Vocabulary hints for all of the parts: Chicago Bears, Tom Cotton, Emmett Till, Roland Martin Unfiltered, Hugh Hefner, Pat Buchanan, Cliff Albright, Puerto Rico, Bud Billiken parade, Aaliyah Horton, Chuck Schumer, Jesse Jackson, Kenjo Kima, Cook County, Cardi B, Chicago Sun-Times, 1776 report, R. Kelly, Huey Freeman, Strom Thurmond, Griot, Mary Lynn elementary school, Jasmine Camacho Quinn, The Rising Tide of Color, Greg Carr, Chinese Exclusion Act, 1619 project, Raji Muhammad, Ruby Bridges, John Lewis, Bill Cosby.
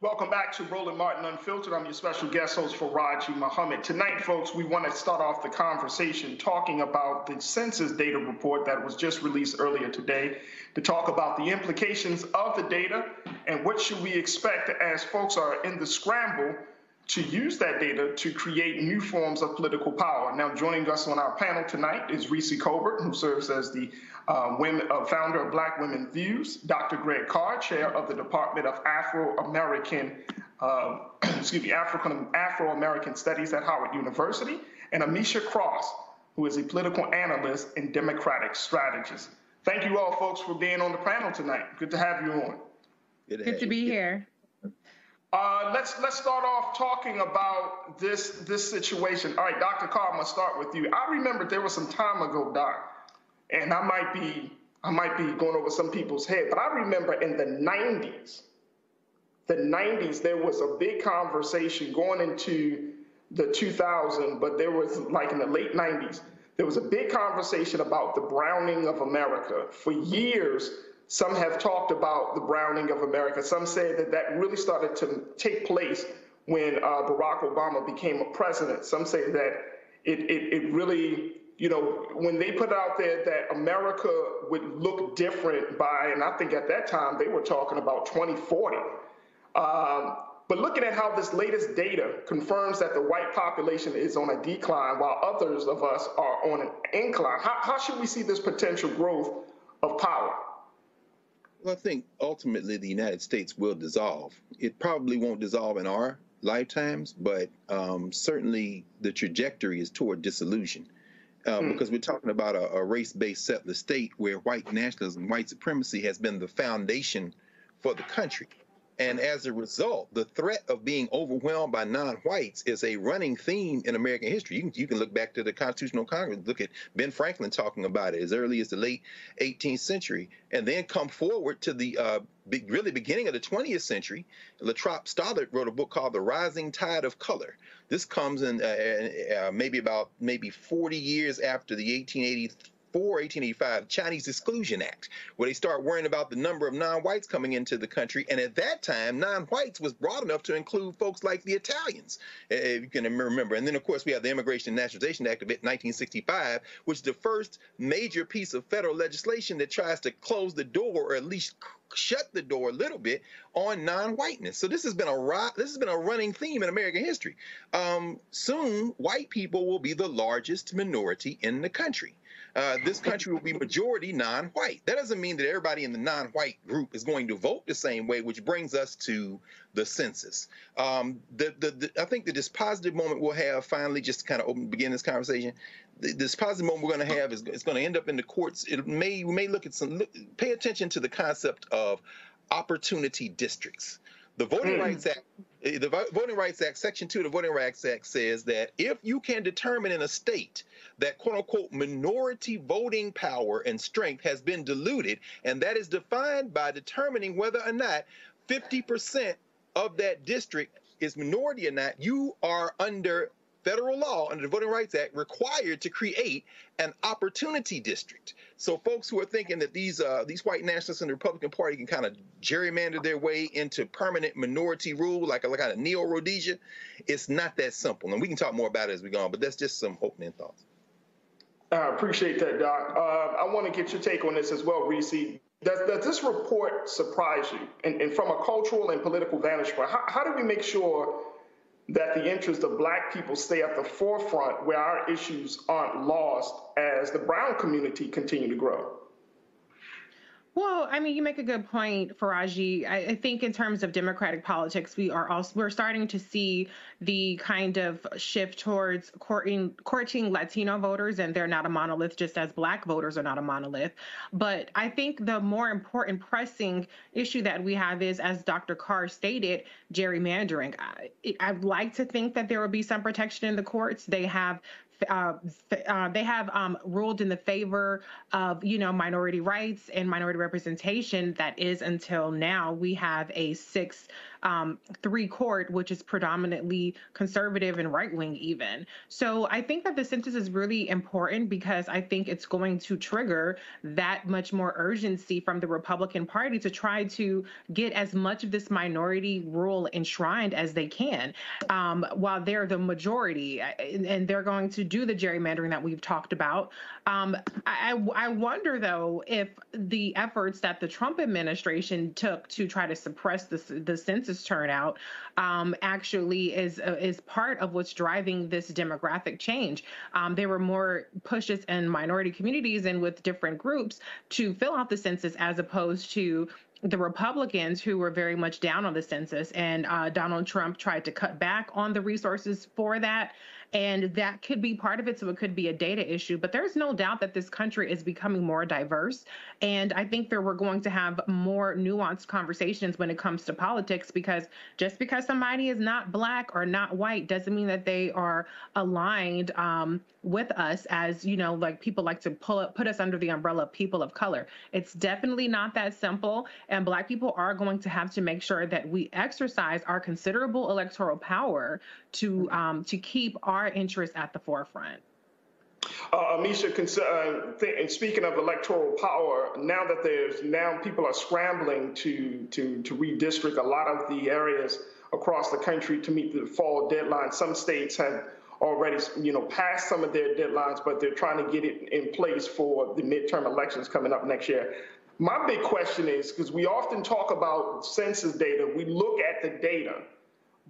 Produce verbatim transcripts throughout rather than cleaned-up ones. Welcome back to Roland Martin Unfiltered. I'm your special guest host for Raji Muhammad. Tonight, folks, we want to start off the conversation talking about the census data report that was just released earlier today, to talk about the implications of the data and what should we expect as folks are in the scramble to use that data to create new forms of political power. Now, joining us on our panel tonight is Recy Colbert, who serves as the Uh, women, uh, founder of Black Women Views, Doctor Greg Carr, chair of the Department of Afro-American, uh, excuse me, African Afro-American Studies at Howard University, and Amisha Cross, who is a political analyst and democratic strategist. Thank you all, folks, for being on the panel tonight. Good to have you on. Good, Good to be here. Uh, let's let's start off talking about this this situation. All right, Doctor Carr, I'm gonna start with you. I remember there was some time ago, Doc. And I might be I might be going over some people's head, but I remember in the nineties, the nineties, there was a big conversation going into the two thousand, but there was, like in the late nineties, there was a big conversation about the browning of America. For years, some have talked about the browning of America. Some said that that really started to take place when uh, Barack Obama became a president. Some say that it it, it really, you know, when they put out there that America would look different by, and I think at that time they were talking about twenty forty. Um, but looking at how this latest data confirms that the white population is on a decline while others of us are on an incline, how, how should we see this potential growth of power? Well, I think ultimately the United States will dissolve. It probably won't dissolve in our lifetimes, but um, certainly the trajectory is toward dissolution. Um, because we're talking about a, a race-based settler state where white nationalism, white supremacy has been the foundation for the country. And as a result, the threat of being overwhelmed by non-whites is a running theme in American history. You can, you can look back to the Constitutional Congress, look at Ben Franklin talking about it as early as the late eighteenth century, and then come forward to the uh, be, really beginning of the twentieth century. Lothrop Stoddard wrote a book called The Rising Tide of Color. This comes in uh, uh, maybe about maybe forty years after the eighteen eighty-three eighteen eighty-four, eighteen eighty-five Chinese Exclusion Act, where they start worrying about the number of non-whites coming into the country. And at that time, non-whites was broad enough to include folks like the Italians, if you can remember. And then, of course, we have the Immigration and Naturalization Act of nineteen sixty-five, which is the first major piece of federal legislation that tries to close the door, or at least shut the door a little bit, on non-whiteness. So this has been a this has been a running theme in American history. Um, soon, white people will be the largest minority in the country. Uh, this country will be majority non-white. That doesn't mean that everybody in the non-white group is going to vote the same way, which brings us to the census. Um, the, the, the, I think the dispositive moment we'll have finally, just to kind of open, begin this conversation, the dispositive moment we're going to have is it's going to end up in the courts. It may, we may look at some, look, pay attention to the concept of opportunity districts. The Voting Rights Act, the Voting Rights Act, Section two of the Voting Rights Act says that if you can determine in a state that, quote unquote, minority voting power and strength has been diluted, and that is defined by determining whether or not fifty percent of that district is minority or not, you are under federal law, under the Voting Rights Act, required to create an opportunity district. So folks who are thinking that these uh, these white nationalists in the Republican Party can kind of gerrymander their way into permanent minority rule, like a, like a neo-Rhodesia, it's not that simple. And we can talk more about it as we go on, but that's just some opening thoughts. I appreciate that, Doc. Uh, I want to get your take on this as well, Recy. Does, does this report surprise you? And, and from a cultural and political vantage point, how, how do we make sure that the interests of Black people stay at the forefront where our issues aren't lost as the brown community continue to grow? Well, I mean, you make a good point, Faraji. I, I think in terms of Democratic politics, we are also we're starting to see the kind of shift towards courting, courting Latino voters, and they're not a monolith, just as Black voters are not a monolith. But I think the more important pressing issue that we have is, as Doctor Carr stated, gerrymandering. I, I'd like to think that there will be some protection in the courts. They have Uh, uh, they have um, ruled in the favor of, you know, minority rights and minority representation. That is, until now, we have a six, um, three court, which is predominantly conservative and right wing even. So I think that the census is really important because I think it's going to trigger that much more urgency from the Republican Party to try to get as much of this minority rule enshrined as they can, um, while they're the majority, and they're going to do the gerrymandering that we've talked about. Um, I, I wonder, though, if the efforts that the Trump administration took to try to suppress the, the census turnout um, actually is uh, is part of what's driving this demographic change. Um, there were more pushes in minority communities and with different groups to fill out the census, as opposed to the Republicans, who were very much down on the census. And uh, Donald Trump tried to cut back on the resources for that. And that could be part of it. So it could be a data issue. But there's no doubt that this country is becoming more diverse. And I think that we're going to have more nuanced conversations when it comes to politics, because just because somebody is not Black or not white doesn't mean that they are aligned um, with us, as, you know, like people like to pull up, put us under the umbrella of people of color. It's definitely not that simple. And Black people are going to have to make sure that we exercise our considerable electoral power to um, to keep our Our interests at the forefront. Uh, Amisha, uh, and speaking of electoral power, now that there's now people are scrambling to to to redistrict a lot of the areas across the country to meet the fall deadline. Some states have already, you know, passed some of their deadlines, but they're trying to get it in place for the midterm elections coming up next year. My big question is, because we often talk about census data, we look at the data.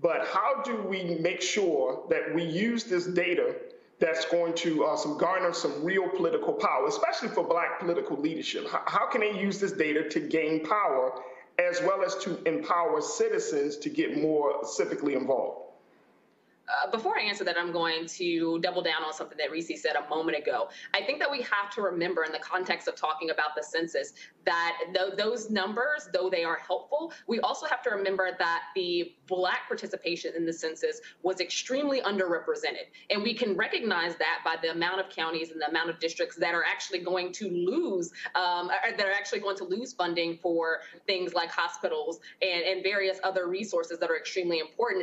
But how do we make sure that we use this data that's going to uh, some garner some real political power, especially for Black political leadership? How, how can they use this data to gain power, as well as to empower citizens to get more civically involved? Uh, before I answer that, I'm going to double down on something that Recy said a moment ago. I think that we have to remember, in the context of talking about the census, that th those numbers, though they are helpful, we also have to remember that the Black participation in the census was extremely underrepresented. And we can recognize that by the amount of counties and the amount of districts that are actually going to lose, um, or that are actually going to lose funding for things like hospitals and, and various other resources that are extremely important,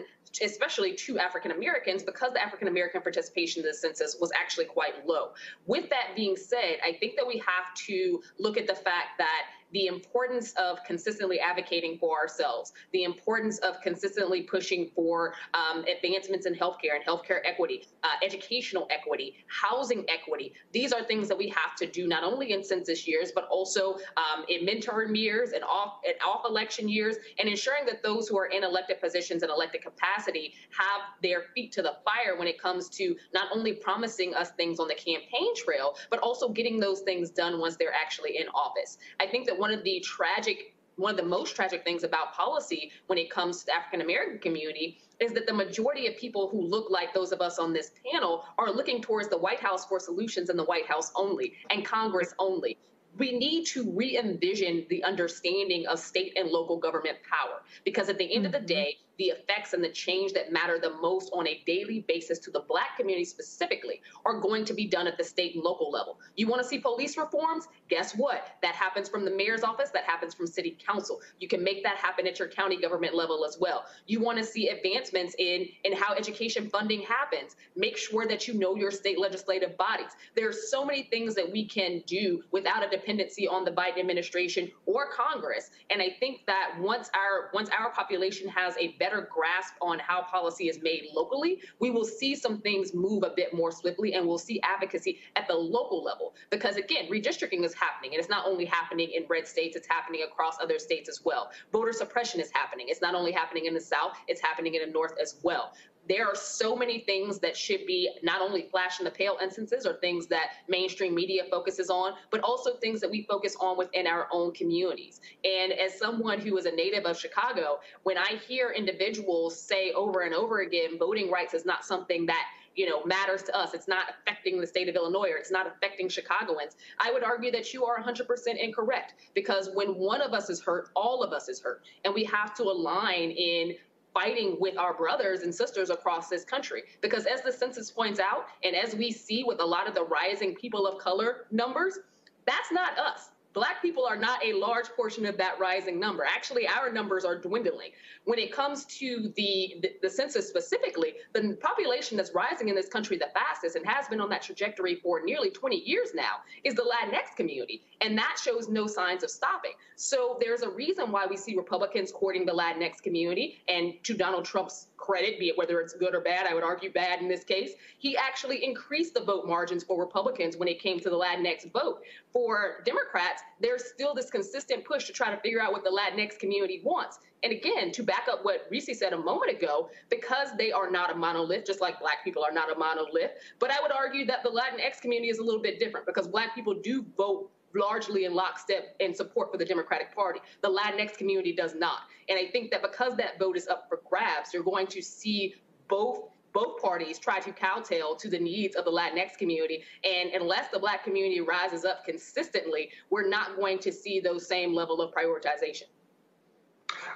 especially to African African-Americans because the African-American participation in the census was actually quite low. With that being said, I think that we have to look at the fact that the importance of consistently advocating for ourselves, the importance of consistently pushing for um, advancements in healthcare and healthcare equity, uh, educational equity, housing equity. These are things that we have to do not only in census years, but also um, in midterm years and off, and off election years, and ensuring that those who are in elected positions and elected capacity have their feet to the fire when it comes to not only promising us things on the campaign trail, but also getting those things done once they're actually in office. I think that One of the tragic, one of the most tragic things about policy when it comes to the African-American community is that the majority of people who look like those of us on this panel are looking towards the White House for solutions, and the White House only, and Congress only. We need to re-envision the understanding of state and local government power, because at the end of the day, the effects and the change that matter the most on a daily basis to the Black community specifically are going to be done at the state and local level. You want to see police reforms? Guess what? That happens from the mayor's office. That happens from city council. You can make that happen at your county government level as well. You want to see advancements in, in how education funding happens. Make sure that you know your state legislative bodies. There are so many things that we can do without a dependency on the Biden administration or Congress. And I think that once our, once our population has a better grasp on how policy is made locally, we will see some things move a bit more swiftly, and we'll see advocacy at the local level. Because again, redistricting is happening, and it's not only happening in red states, it's happening across other states as well. Voter suppression is happening. It's not only happening in the South, it's happening in the North as well. There are so many things that should be not only flash in the pan instances or things that mainstream media focuses on, but also things that we focus on within our own communities. And as someone who is a native of Chicago, when I hear individuals say over and over again, voting rights is not something that, you know, matters to us, it's not affecting the state of Illinois, or it's not affecting Chicagoans, I would argue that you are one hundred percent incorrect, because when one of us is hurt, all of us is hurt. And we have to align in fighting with our brothers and sisters across this country. Because as the census points out, and as we see with a lot of the rising people of color numbers, that's not us. Black people are not a large portion of that rising number. Actually, our numbers are dwindling. When it comes to the, the, the census specifically, the population that's rising in this country the fastest, and has been on that trajectory for nearly twenty years now, is the Latinx community. And that shows no signs of stopping. So there's a reason why we see Republicans courting the Latinx community. And to Donald Trump's credit, be it whether it's good or bad, I would argue bad in this case, he actually increased the vote margins for Republicans when it came to the Latinx vote. For Democrats, there's still this consistent push to try to figure out what the Latinx community wants. And again, to back up what Recy said a moment ago, because they are not a monolith, just like Black people are not a monolith, but I would argue that the Latinx community is a little bit different, because Black people do vote largely in lockstep in support for the Democratic Party. The Latinx community does not. And I think that because that vote is up for grabs, you're going to see both both parties try to cowtail to the needs of the Latinx community. And unless the Black community rises up consistently, we're not going to see those same level of prioritization.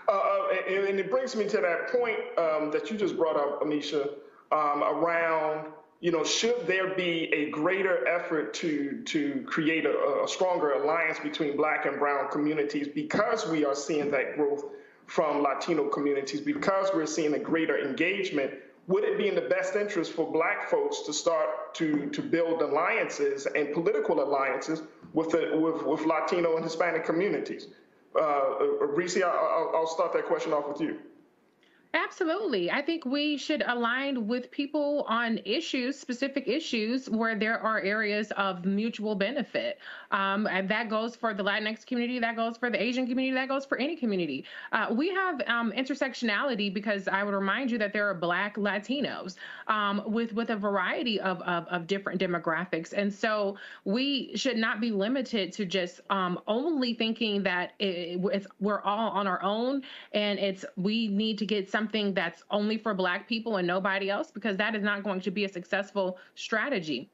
Uh, and, and it brings me to that point um, that you just brought up, Amisha, um, around, you know, should there be a greater effort to to create a, a stronger alliance between Black and brown communities, because we are seeing that growth from Latino communities, because we're seeing a greater engagement? Would it be in the best interest for Black folks to start to to build alliances and political alliances with the, with, with Latino and Hispanic communities? Uh, Recy, I'll, I'll start that question off with you. Absolutely. I think we should align with people on issues, specific issues, where there are areas of mutual benefit. Um, and that goes for the Latinx community, that goes for the Asian community, that goes for any community. Uh, we have um, intersectionality, because I would remind you that there are Black Latinos um, with, with a variety of, of, of different demographics. And so we should not be limited to just um, only thinking that it, it's, we're all on our own, and it's we need to get some something that's only for Black people and nobody else, because that is not going to be a successful strategy.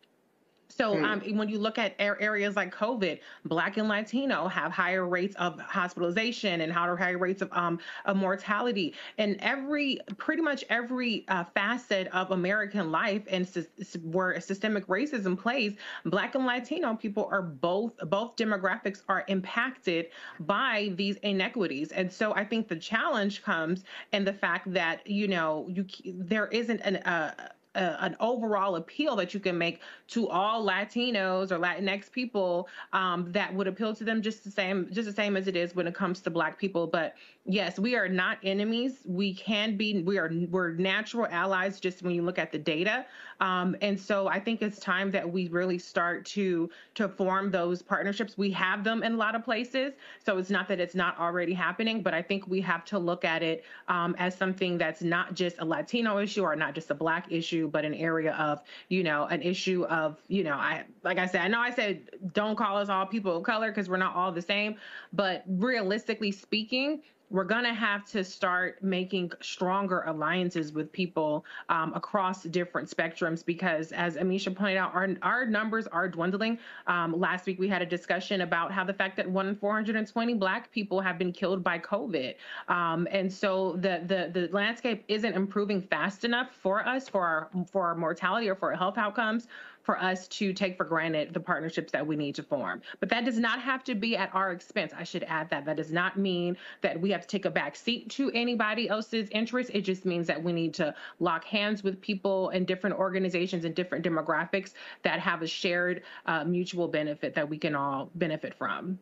So mm. um, when you look at areas like COVID, Black and Latino have higher rates of hospitalization and higher rates of, um, of mortality in every, pretty much every uh, facet of American life, and where systemic racism plays, Black and Latino people are both, both demographics are impacted by these inequities. And so I think the challenge comes in the fact that, you know, you there isn't an uh, Uh, an overall appeal that you can make to all Latinos or Latinx people um, that would appeal to them just the same, just the same as it is when it comes to Black people. But yes, we are not enemies. We can be. We are. We're natural allies. Just when you look at the data, um, and so I think it's time that we really start to to form those partnerships. We have them in a lot of places, so it's not that it's not already happening. But I think we have to look at it um, as something that's not just a Latino issue or not just a Black issue, but an area of, you know, an issue of, you know, I, like I said, I know I said, don't call us all people of color because we're not all the same, but realistically speaking, we're going to have to start making stronger alliances with people um, across different spectrums, because as Amisha pointed out, our, our numbers are dwindling. Um, last week, we had a discussion about how the fact that one in four hundred twenty Black people have been killed by COVID. Um, and so the, the the landscape isn't improving fast enough for us, for our, for our mortality or for our health outcomes, for us to take for granted the partnerships that we need to form. But that does not have to be at our expense. I should add that. That does not mean that we have to take a back seat to anybody else's interests. It just means that we need to lock hands with people and different organizations and different demographics that have a shared uh, mutual benefit that we can all benefit from.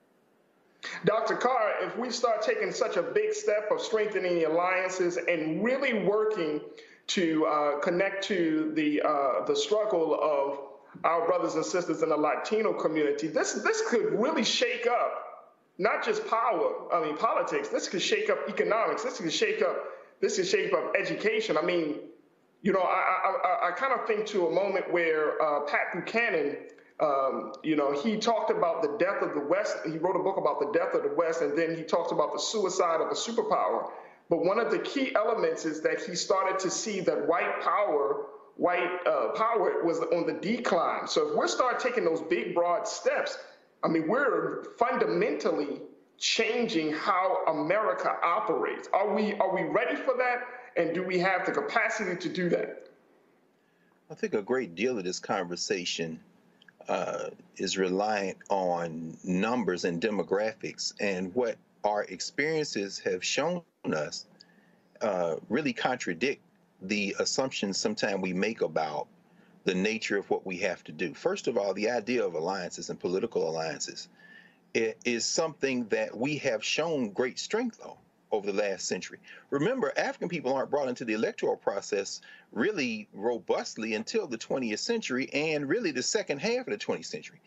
Doctor Carr, if we start taking such a big step of strengthening the alliances and really working to uh, connect to the uh, the struggle of our brothers and sisters in the Latino community, this this could really shake up not just power, I mean politics. This could shake up economics. This could shake up. This could shake up education. I mean, you know, I I, I kind of think to a moment where uh, Pat Buchanan, um, you know, he talked about the death of the West. He wrote a book about the death of the West, and then he talked about the suicide of a superpower. But one of the key elements is that he started to see that white power, white uh, power was on the decline. So if we start taking those big, broad steps, I mean, we're fundamentally changing how America operates. Are we, are we ready for that? And do we have the capacity to do that? I think a great deal of this conversation uh, is reliant on numbers and demographics, and what our experiences have shown us uh, really contradict the assumptions sometimes we make about the nature of what we have to do. First of all, the idea of alliances and political alliances is something that we have shown great strength on over the last century. Remember, African people aren't brought into the electoral process really robustly until the twentieth century and really the second half of the twentieth century.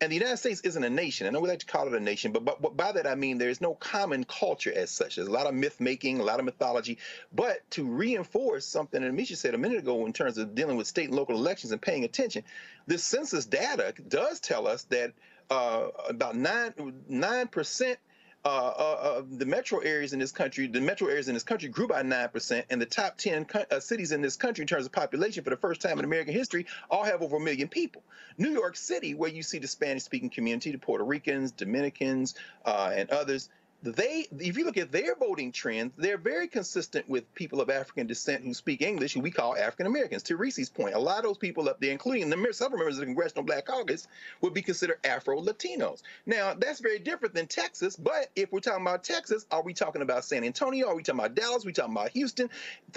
And the United States isn't a nation. I know we like to call it a nation, but, but, but by that I mean there is no common culture as such. There's a lot of myth-making, a lot of mythology. But to reinforce something that Amisha said a minute ago in terms of dealing with state and local elections and paying attention, this census data does tell us that uh, about nine percent Uh, uh, uh, the metro areas in this country, the metro areas in this country grew by nine percent, and the top ten co uh, cities in this country in terms of population for the first time in American history all have over a million people. New York City, where you see the Spanish-speaking community, the Puerto Ricans, Dominicans, uh, and others, they, if you look at their voting trends, they're very consistent with people of African descent who speak English, who we call African-Americans. To Recy's point, a lot of those people up there, including the several members of the Congressional Black Caucus, would be considered Afro-Latinos. Now, that's very different than Texas, but if we're talking about Texas, are we talking about San Antonio? Are we talking about Dallas? Are we talking about Houston?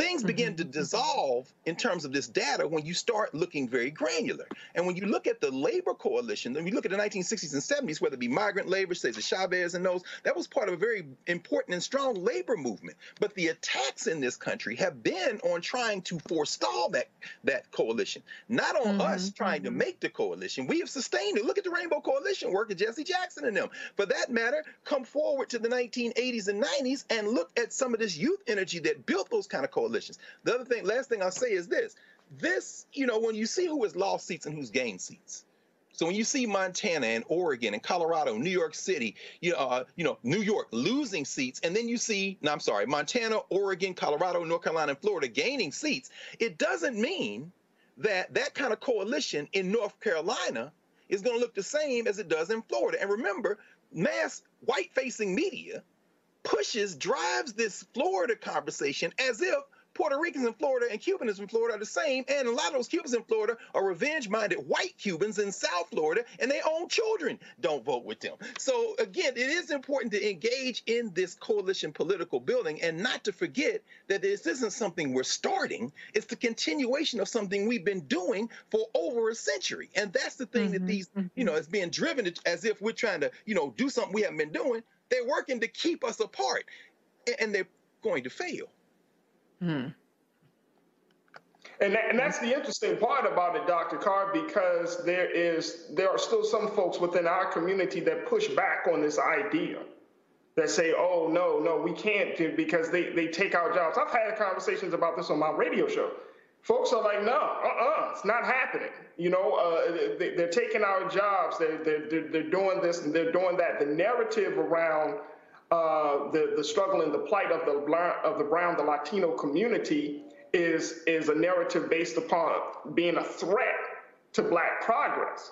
Things mm-hmm. begin to dissolve in terms of this data when you start looking very granular. And when you look at the labor coalition, when you look at the nineteen sixties and seventies, whether it be migrant labor, Cesar Chavez and those, that was part of a very important and strong labor movement. But the attacks in this country have been on trying to forestall that, that coalition, not on mm-hmm. us trying mm-hmm. to make the coalition. We have sustained it. Look at the Rainbow Coalition work of Jesse Jackson and them. For that matter, come forward to the nineteen eighties and nineties and look at some of this youth energy that built those kind of coalitions. The other thing, last thing I'll say is this. This, you know, when you see who has lost seats and who's gained seats, so when you see Montana and Oregon and Colorado, New York City, you, uh, you know, New York losing seats, and then you see, no, I'm sorry, Montana, Oregon, Colorado, North Carolina, and Florida gaining seats, it doesn't mean that that kind of coalition in North Carolina is going to look the same as it does in Florida. And remember, mass white-facing media pushes, drives this Florida conversation as if Puerto Ricans in Florida and Cubans in Florida are the same, and a lot of those Cubans in Florida are revenge-minded white Cubans in South Florida, and their own children don't vote with them. So, again, it is important to engage in this coalition political building and not to forget that this isn't something we're starting. It's the continuation of something we've been doing for over a century. And that's the thing mm-hmm. that these, you know, it's being driven as if we're trying to, you know, do something we haven't been doing. They're working to keep us apart, and they're going to fail. Hmm. And, that, and that's the interesting part about it, Doctor Carr, because there is there are still some folks within our community that push back on this idea, that say, oh, no, no, we can't, because they, they take our jobs. I've had conversations about this on my radio show. Folks are like, no, uh-uh, it's not happening. You know, uh, they, they're taking our jobs. They're, they're, they're doing this and they're doing that. The narrative around Uh, the, the struggle and the plight of the, of the brown, the Latino community is, is a narrative based upon being a threat to black progress.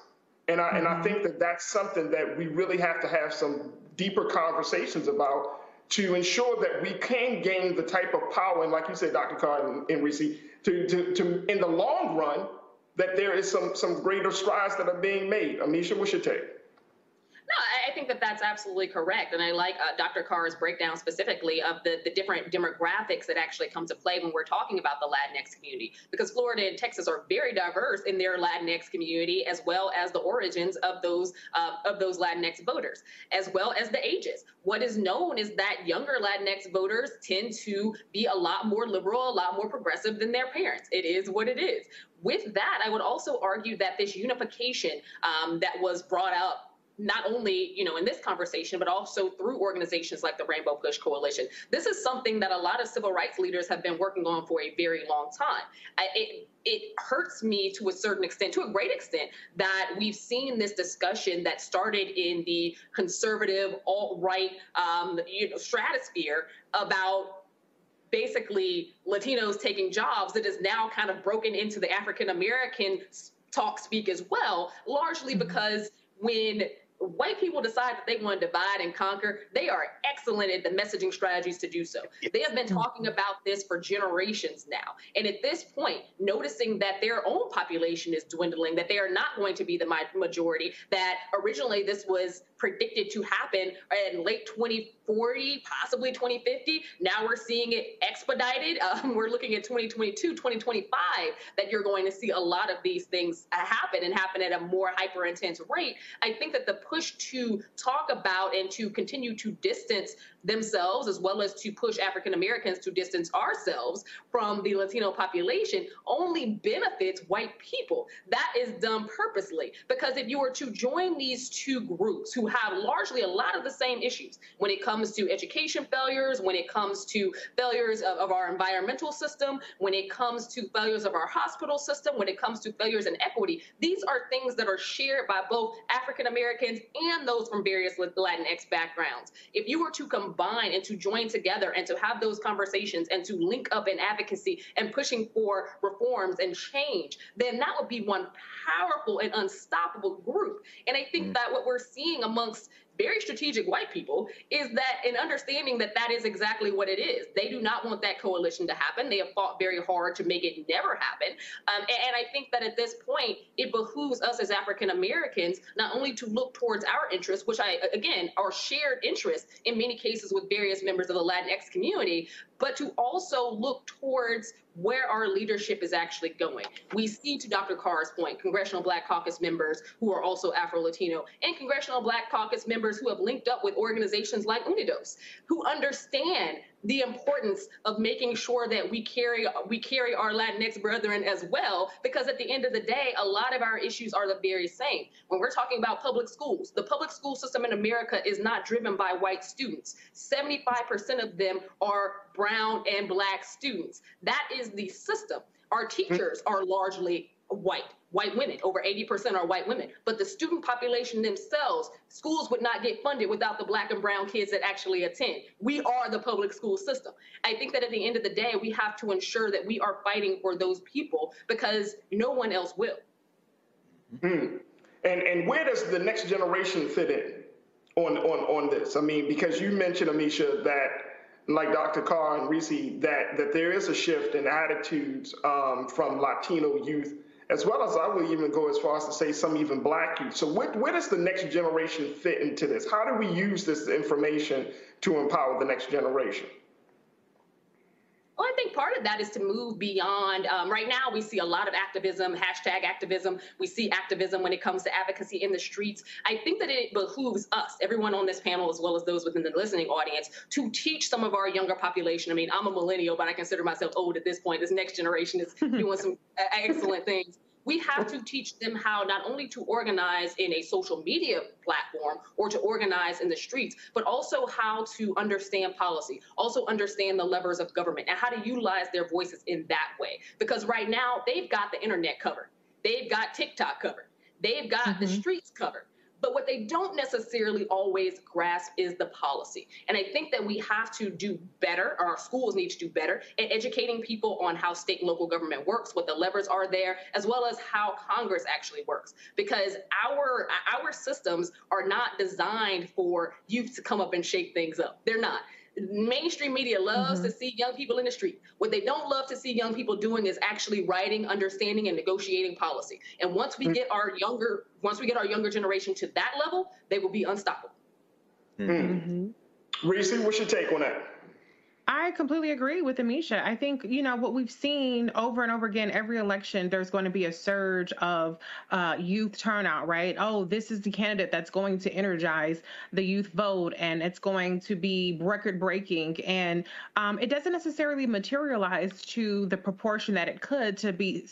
And I, mm-hmm. and I think that that's something that we really have to have some deeper conversations about to ensure that we can gain the type of power, and like you said, Doctor Carr and, and Recy, to, to, to, in the long run, that there is some, some greater strides that are being made. Amisha, what's your take? No, I think that that's absolutely correct. And I like uh, Doctor Carr's breakdown specifically of the, the different demographics that actually come to play when we're talking about the Latinx community, because Florida and Texas are very diverse in their Latinx community, as well as the origins of those uh, of those Latinx voters, as well as the ages. What is known is that younger Latinx voters tend to be a lot more liberal, a lot more progressive than their parents. It is what it is. With that, I would also argue that this unification um, that was brought up not only, you know, in this conversation, but also through organizations like the Rainbow Push Coalition. This is something that a lot of civil rights leaders have been working on for a very long time. I, it, it hurts me to a certain extent, to a great extent, that we've seen this discussion that started in the conservative, alt-right um, you know, stratosphere about basically Latinos taking jobs that is now kind of broken into the African-American talk speak as well, largely because when white people decide that they want to divide and conquer, they are excellent at the messaging strategies to do so. They have been talking about this for generations now. And at this point, noticing that their own population is dwindling, that they are not going to be the majority, that originally this was predicted to happen in late twenty forty, possibly twenty fifty. Now we're seeing it expedited. Um, we're looking at twenty twenty-two, twenty twenty-five, that you're going to see a lot of these things happen and happen at a more hyper-intense rate. I think that the push to talk about and to continue to distance themselves, as well as to push African Americans to distance ourselves from the Latino population, only benefits white people. That is done purposely, because if you were to join these two groups who have largely a lot of the same issues when it comes to education failures, when it comes to failures of, of our environmental system, when it comes to failures of our hospital system, when it comes to failures in equity, these are things that are shared by both African Americans and those from various Latinx backgrounds. If you were to combine and to join together and to have those conversations and to link up in advocacy and pushing for reforms and change, then that would be one powerful and unstoppable group. And I think mm. that what we're seeing amongst very strategic white people is that an understanding that that is exactly what it is. They do not want that coalition to happen. They have fought very hard to make it never happen. Um, and, and I think that at this point, it behooves us as African Americans not only to look towards our interests, which I, again, are shared interests in many cases with various members of the Latinx community, but to also look towards where our leadership is actually going. We see, to Doctor Carr's point, Congressional Black Caucus members who are also Afro-Latino and Congressional Black Caucus members who have linked up with organizations like UNIDOS, who understand the importance of making sure that we carry we carry our Latinx brethren as well, because at the end of the day, a lot of our issues are the very same. When we're talking about public schools, the public school system in America is not driven by white students. seventy-five percent of them are brown and black students. That is the system. Our teachers are largely white, white women. Over eighty percent are white women. But the student population themselves, schools would not get funded without the black and brown kids that actually attend. We are the public school system. I think that at the end of the day, we have to ensure that we are fighting for those people because no one else will. Mm-hmm. And and where does the next generation fit in on, on, on this? I mean, because you mentioned, Amisha, that like Doctor Carr and Recy, that, that there is a shift in attitudes um, from Latino youth, as well as I would even go as far as to say some even black youth. So where, where does the next generation fit into this? How do we use this information to empower the next generation? Well, I think part of that is to move beyond, um, right now we see a lot of activism, hashtag activism. We see activism when it comes to advocacy in the streets. I think that it behooves us, everyone on this panel, as well as those within the listening audience, to teach some of our younger population. I mean, I'm a millennial, but I consider myself old at this point. This next generation is doing some excellent things. We have to teach them how not only to organize in a social media platform or to organize in the streets, but also how to understand policy, also understand the levers of government and how to utilize their voices in that way. Because right now, they've got the internet covered. They've got TikTok covered. They've got mm-hmm. the streets covered. But what they don't necessarily always grasp is the policy. And I think that we have to do better, or our schools need to do better, at educating people on how state and local government works, what the levers are there, as well as how Congress actually works. Because our, our systems are not designed for youth to come up and shake things up. They're not. Mainstream media loves mm-hmm. to see young people in the street. What they don't love to see young people doing is actually writing, understanding, and negotiating policy. And once we get our younger, once we get our younger generation to that level, they will be unstoppable. Mm-hmm. Mm-hmm. Recy, what's your take on that? I completely agree with Amisha. I think, you know, what we've seen over and over again, every election, there's going to be a surge of uh, youth turnout, right? Oh, this is the candidate that's going to energize the youth vote, and it's going to be record-breaking. And um, it doesn't necessarily materialize to the proportion that it could to be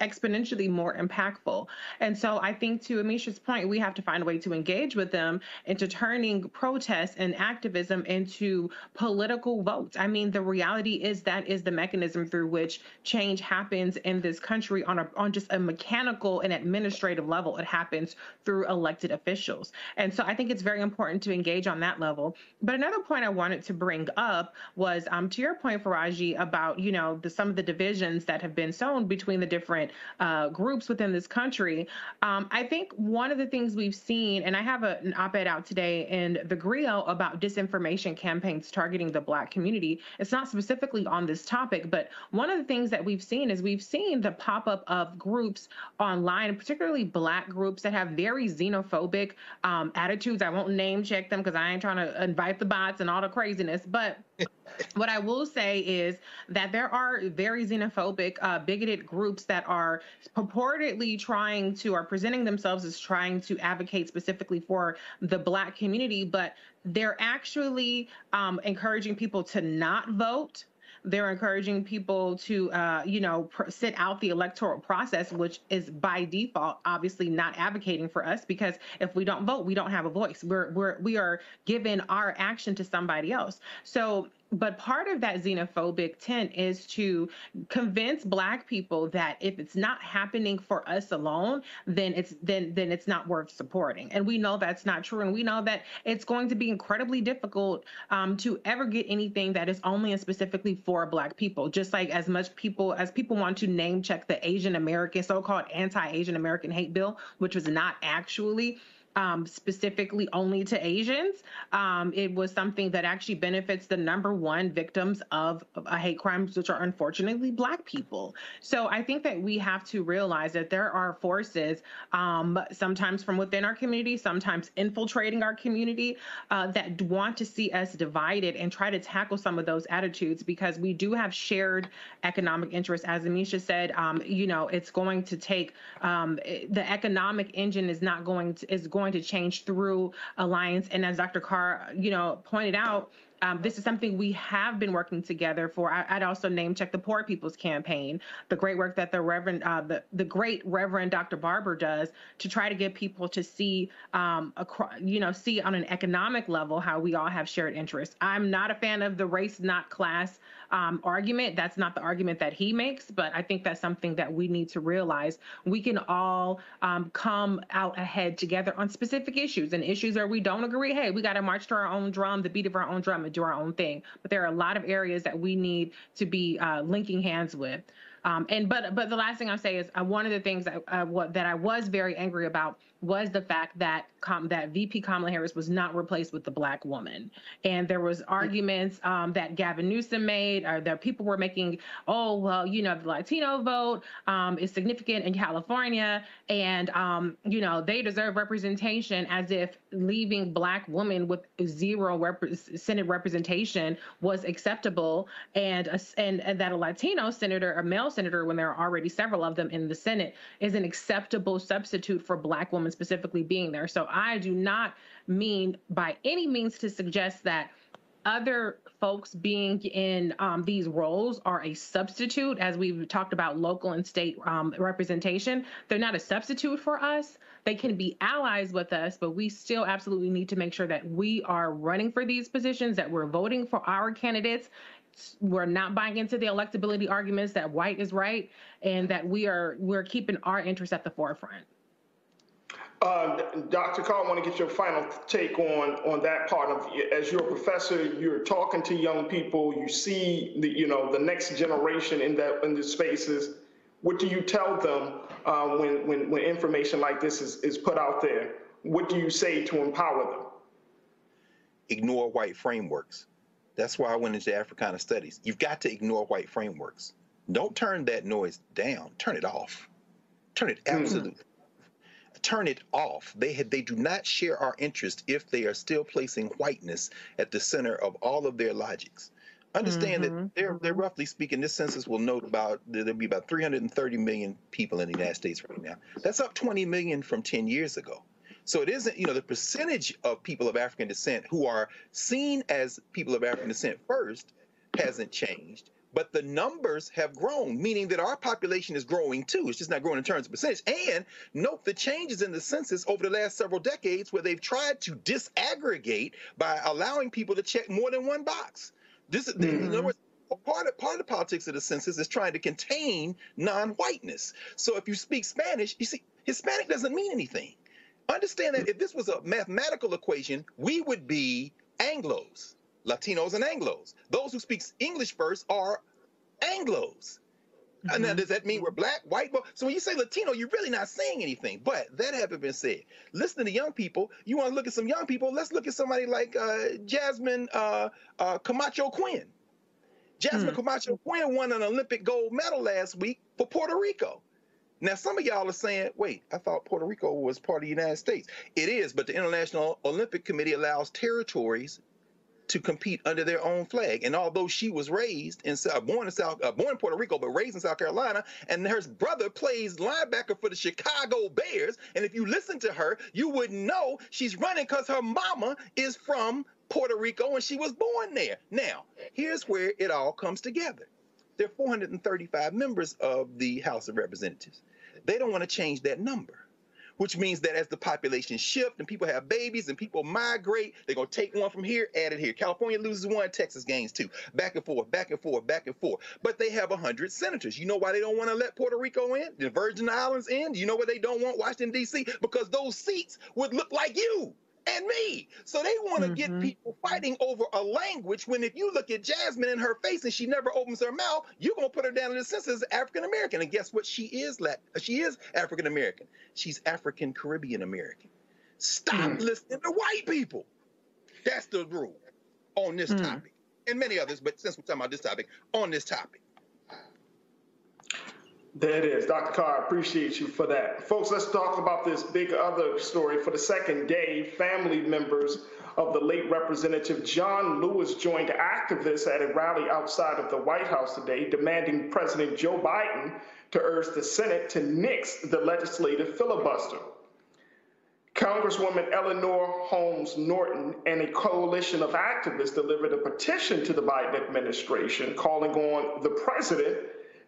exponentially more impactful. And so I think, to Amisha's point, we have to find a way to engage with them into turning protests and activism into political votes. I mean, the reality is that is the mechanism through which change happens in this country on a, on just a mechanical and administrative level. It happens through elected officials. And so I think it's very important to engage on that level. But another point I wanted to bring up was um, to your point, Faraji, about, you know, the, some of the divisions that have been sown between the different uh, groups within this country. Um, I think one of the things we've seen, and I have a, an op-ed out today in The Griot about disinformation campaigns targeting the Black community. It's not specifically on this topic, but one of the things that we've seen is we've seen the pop-up of groups online, particularly Black groups that have very xenophobic um, attitudes. I won't name check them because I ain't trying to invite the bots and all the craziness, but what I will say is that there are very xenophobic, uh, bigoted groups that are purportedly trying to, or presenting themselves as trying to advocate specifically for the Black community, but they're actually um, encouraging people to not vote. They're encouraging people to, uh, you know, pr- sit out the electoral process, which is by default, obviously not advocating for us, because if we don't vote, we don't have a voice. We're, we're, we are giving our action to somebody else. So, but part of that xenophobic tint is to convince Black people that if it's not happening for us alone, then it's then then it's not worth supporting. And we know that's not true. And we know that it's going to be incredibly difficult um, to ever get anything that is only and specifically for Black people. Just like as much people as people want to name check the Asian American, so-called anti-Asian American hate bill, which was not actually Um, specifically only to Asians. Um, it was something that actually benefits the number one victims of uh, hate crimes, which are unfortunately Black people. So I think that we have to realize that there are forces, um, sometimes from within our community, sometimes infiltrating our community, uh, that want to see us divided and try to tackle some of those attitudes, because we do have shared economic interests. As Amisha said, um, you know, it's going to take, um, the economic engine is not going to, is going going to change through alliance. And as Doctor Carr, you know, pointed out, um, this is something we have been working together for. I, I'd also name check the Poor People's Campaign, the great work that the Reverend, uh, the, the great Reverend Doctor Barber does to try to get people to see, um, across, you know, see on an economic level how we all have shared interests. I'm not a fan of the race, not class um, argument. That's not the argument that he makes, but I think that's something that we need to realize. We can all um, come out ahead together on specific issues, and issues where we don't agree. Hey, we got to march to our own drum, the beat of our own drum, and do our own thing. But there are a lot of areas that we need to be uh, linking hands with. Um, and but but the last thing I'll say is uh, one of the things that, uh, what, that I was very angry about was the fact that com, that V P Kamala Harris was not replaced with the Black woman. And there was arguments um, that Gavin Newsom made, or that people were making, oh, well, you know, the Latino vote um, is significant in California, and, um, you know, they deserve representation, as if leaving Black women with zero rep- Senate representation was acceptable, and, a, and, and that a Latino senator, a male senator, when there are already several of them in the Senate, is an acceptable substitute for Black women specifically being there. So I do not mean by any means to suggest that other folks being in um, these roles are a substitute. As we've talked about local and state um, representation, they're not a substitute for us. They can be allies with us, but we still absolutely need to make sure that we are running for these positions, that we're voting for our candidates. We're not buying into the electability arguments that white is right, and that we are we're keeping our interests at the forefront. Uh, Doctor Carr, I want to get your final take on, on that part of, as you're a professor, you're talking to young people, you see the, you know, the next generation in that, in the spaces. What do you tell them uh, when, when, when information like this is, is put out there? What do you say to empower them? Ignore white frameworks. That's why I went into Africana studies. You've got to ignore white frameworks. Don't turn that noise down, turn it off. Turn it absolutely mm-hmm. Turn it off. They had, they do not share our interest if they are still placing whiteness at the center of all of their logics. Understand mm-hmm. that they're, they're roughly speaking, this census will note about, there'll be about three hundred thirty million people in the United States right now. That's up twenty million from ten years ago. So it isn't, you know, the percentage of people of African descent who are seen as people of African descent first hasn't changed. But the numbers have grown, meaning that our population is growing too. It's just not growing in terms of percentage. And note the changes in the census over the last several decades, where they've tried to disaggregate by allowing people to check more than one box. This, mm-hmm. the, in other words, part of, part of the politics of the census is trying to contain non-whiteness. So if you speak Spanish, you see, Hispanic doesn't mean anything. Understand that if this was a mathematical equation, we would be Anglos. Latinos and Anglos. Those who speak English first are Anglos. Mm-hmm. Now, does that mean we're black, white? So when you say Latino, you're really not saying anything. But that haven't been said. Listen to young people. You want to look at some young people? Let's look at somebody like uh, Jasmine uh, uh, Camacho Quinn. Jasmine mm-hmm. Camacho Quinn won an Olympic gold medal last week for Puerto Rico. Now, some of y'all are saying, wait, I thought Puerto Rico was part of the United States. It is, but the International Olympic Committee allows territories to compete under their own flag. And although she was raised in, uh, born in South, uh, born in Puerto Rico, but raised in South Carolina, and her brother plays linebacker for the Chicago Bears. And if you listen to her, you would know she's running because her mama is from Puerto Rico and she was born there. Now, here's where it all comes together. There are four hundred thirty-five members of the House of Representatives. They don't want to change that number, which means that as the population shifts and people have babies and people migrate, they're going to take one from here, add it here. California loses one, Texas gains two. Back and forth, back and forth, back and forth. But they have one hundred senators. You know why they don't want to let Puerto Rico in, the Virgin Islands in? You know why they don't want Washington, D C? Because those seats would look like you and me. So they want to mm-hmm. get people fighting over a language when, if you look at Jasmine in her face and she never opens her mouth, you're going to put her down in the census as African-American. And guess what? She is Latin. She is African-American. She's African-Caribbean-American. Stop mm. listening to white people. That's the rule on this mm. topic and many others. But since we're talking about this topic, on this topic. There it is. Doctor Carr, I appreciate you for that. Folks, let's talk about this big other story. For the second day, family members of the late Representative John Lewis joined activists at a rally outside of the White House today, demanding President Joe Biden to urge the Senate to nix the legislative filibuster. Congresswoman Eleanor Holmes Norton and a coalition of activists delivered a petition to the Biden administration calling on the president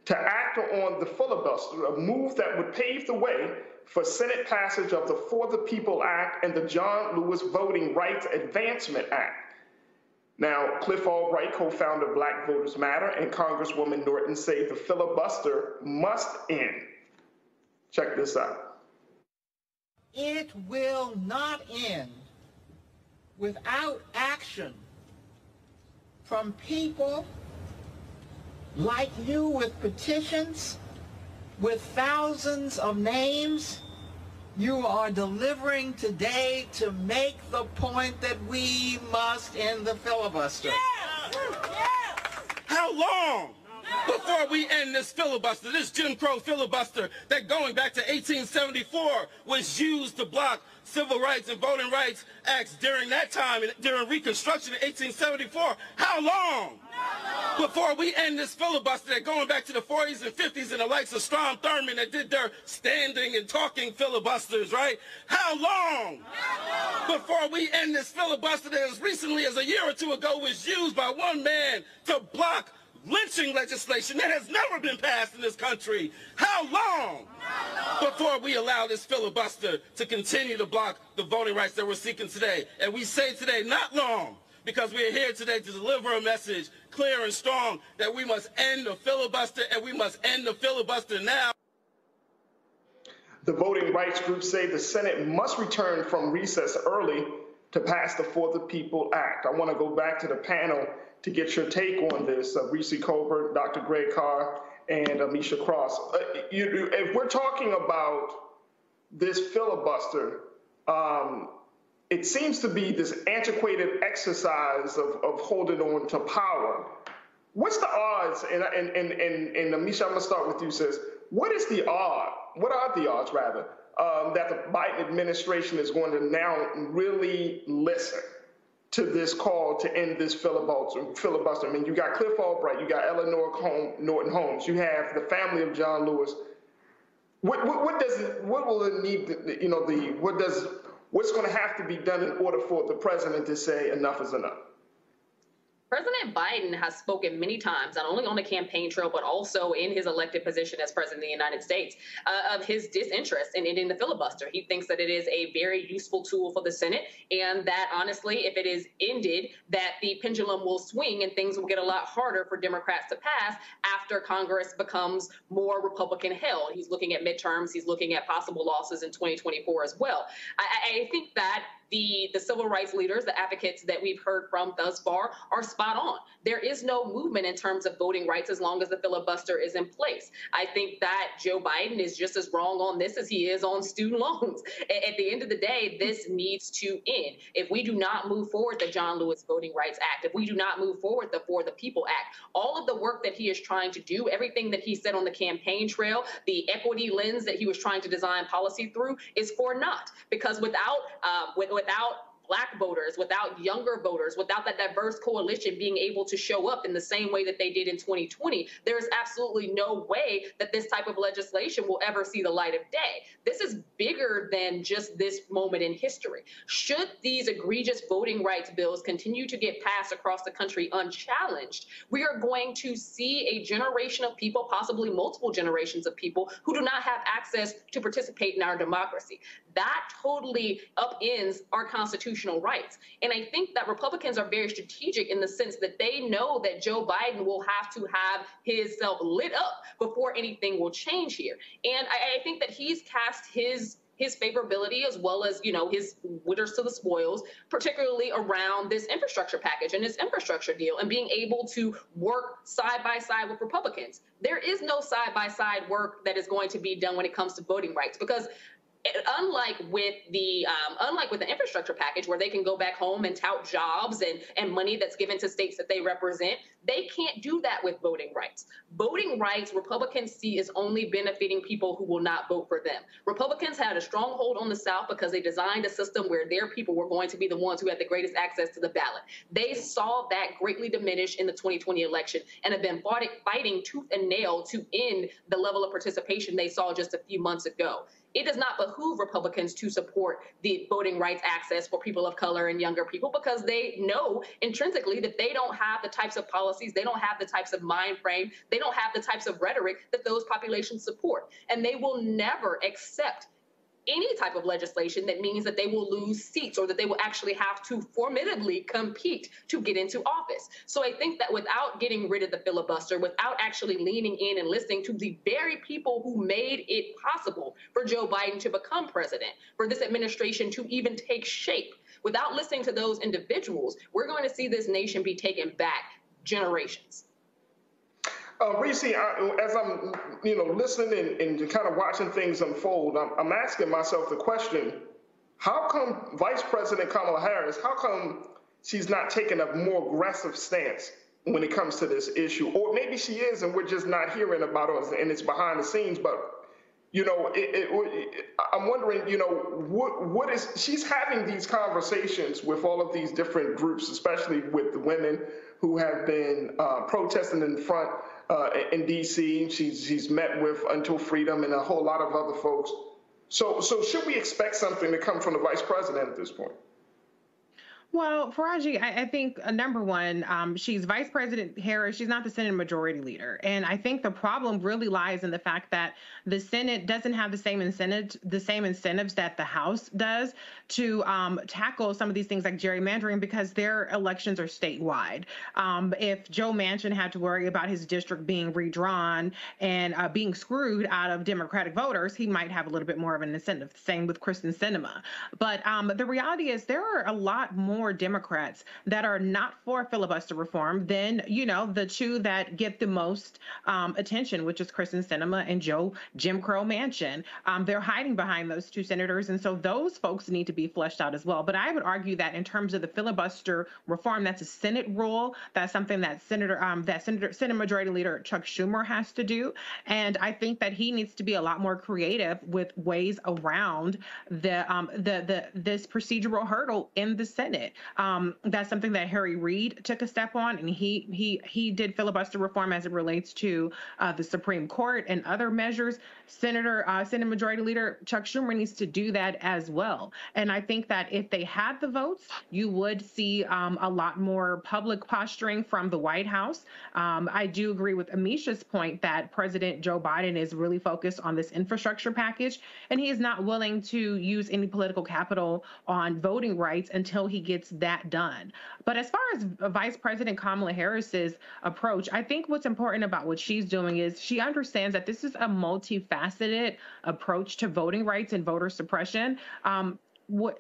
to act on the filibuster, a move that would pave the way for Senate passage of the For the People Act and the John Lewis Voting Rights Advancement Act. Now, Cliff Albright, co-founder of Black Voters Matter, and Congresswoman Norton say the filibuster must end. Check this out. It will not end without action from people like you with petitions, with thousands of names you are delivering today to make the point that we must end the filibuster. Yes! Yes! How long before we end this filibuster, this Jim Crow filibuster that going back to eighteen seventy-four was used to block Civil Rights and Voting Rights Acts during that time, during Reconstruction in eighteen seventy-four? How long before we end this filibuster that going back to the forties and fifties and the likes of Strom Thurmond that did their standing and talking filibusters, right? How long before we end this filibuster that as recently as a year or two ago was used by one man to block lynching legislation that has never been passed in this country? How long before we allow this filibuster to continue to block the voting rights that we're seeking today? And we say today, not long, because we're here today to deliver a message clear and strong that we must end the filibuster, and we must end the filibuster now. The voting rights group say the Senate must return from recess early to pass the For the People Act. I want to go back to the panel to get your take on this, uh, Recy Colbert, Doctor Greg Carr, and Amisha Cross. Uh, you, if we're talking about this filibuster, um, it seems to be this antiquated exercise of, of holding on to power. What's the odds, and, and, and, and, and Amisha, I'm gonna start with you, sis. What is the odd, what are the odds, rather, um, that the Biden administration is going to now really listen to this call to end this filibuster? Filibuster. I mean, you got Cliff Albright, you got Eleanor Holmes, Norton Holmes, you have the family of John Lewis. What, what, what does it, what will it need? To, you know, the what does what's going to have to be done in order for the president to say enough is enough? President Biden has spoken many times, not only on the campaign trail, but also in his elected position as president of the United States, uh, of his disinterest in ending the filibuster. He thinks that it is a very useful tool for the Senate, and that, honestly, if it is ended, that the pendulum will swing and things will get a lot harder for Democrats to pass after Congress becomes more Republican-held. He's looking at midterms. He's looking at possible losses in twenty twenty-four as well. I, I think that The, the civil rights leaders, the advocates that we've heard from thus far are spot on. There is no movement in terms of voting rights as long as the filibuster is in place. I think that Joe Biden is just as wrong on this as he is on student loans. At the end of the day, this needs to end. If we do not move forward the John Lewis Voting Rights Act, if we do not move forward the For the People Act, all of the work that he is trying to do, everything that he said on the campaign trail, the equity lens that he was trying to design policy through is for naught. Because without, uh, with, without Black voters, without younger voters, without that diverse coalition being able to show up in the same way that they did in twenty twenty, there is absolutely no way that this type of legislation will ever see the light of day. This is bigger than just this moment in history. Should these egregious voting rights bills continue to get passed across the country unchallenged, we are going to see a generation of people, possibly multiple generations of people, who do not have access to participate in our democracy. That totally upends our Constitution rights. And I think that Republicans are very strategic in the sense that they know that Joe Biden will have to have his self lit up before anything will change here. And I, I think that he's cast his his favorability as well as, you know, his winners to the spoils, particularly around this infrastructure package and this infrastructure deal and being able to work side by side with Republicans. There is no side by side work that is going to be done when it comes to voting rights, because Unlike with the um, unlike with the infrastructure package, where they can go back home and tout jobs and, and money that's given to states that they represent, they can't do that with voting rights. Voting rights, Republicans see is only benefiting people who will not vote for them. Republicans had a stronghold on the South because they designed a system where their people were going to be the ones who had the greatest access to the ballot. They saw that greatly diminish in the twenty twenty election and have been fighting tooth and nail to end the level of participation they saw just a few months ago. It does not behoove Republicans to support the voting rights access for people of color and younger people, because they know intrinsically that they don't have the types of policies, they don't have the types of mind frame, they don't have the types of rhetoric that those populations support. And they will never accept any type of legislation that means that they will lose seats or that they will actually have to formidably compete to get into office. So I think that without getting rid of the filibuster, without actually leaning in and listening to the very people who made it possible for Joe Biden to become president, for this administration to even take shape, without listening to those individuals, we're going to see this nation be taken back generations. Uh, Recy, I, as I'm, you know, listening and, and kind of watching things unfold, I'm, I'm asking myself the question, how come Vice President Kamala Harris, how come she's not taking a more aggressive stance when it comes to this issue? Or maybe she is and we're just not hearing about it and it's behind the scenes, but, you know, it, it, I'm wondering, you know, what what is, she's having these conversations with all of these different groups, especially with the women who have been uh, protesting in front Uh, in D C, she's, she's met with Until Freedom and a whole lot of other folks. So, so should we expect something to come from the vice president at this point? Well, Faraji, I, I think, uh, number one, um, she's Vice President Harris. She's not the Senate Majority Leader. And I think the problem really lies in the fact that the Senate doesn't have the same incentives, the same incentives that the House does to um, tackle some of these things like gerrymandering, because their elections are statewide. Um, if Joe Manchin had to worry about his district being redrawn and uh, being screwed out of Democratic voters, he might have a little bit more of an incentive. Same with Kristen Sinema. But um, the reality is there are a lot more more Democrats that are not for filibuster reform than, you know, the two that get the most um, attention, which is Kristen Sinema and Joe Jim Crow Manchin. Um, they're hiding behind those two senators, and so those folks need to be fleshed out as well. But I would argue that in terms of the filibuster reform, that's a Senate rule. That's something that Senator, um, that Senator, Senate Majority Leader Chuck Schumer has to do, and I think that he needs to be a lot more creative with ways around the um, the the this procedural hurdle in the Senate. Um, that's something that Harry Reid took a step on, and he he he did filibuster reform as it relates to uh, the Supreme Court and other measures. Senator uh, Senate Majority Leader Chuck Schumer needs to do that as well. And I think that if they had the votes, you would see um, a lot more public posturing from the White House. Um, I do agree with Amisha's point that President Joe Biden is really focused on this infrastructure package, and he is not willing to use any political capital on voting rights until he gets that done. But as far as Vice President Kamala Harris's approach, I think what's important about what she's doing is she understands that this is a multifaceted approach to voting rights and voter suppression. Um,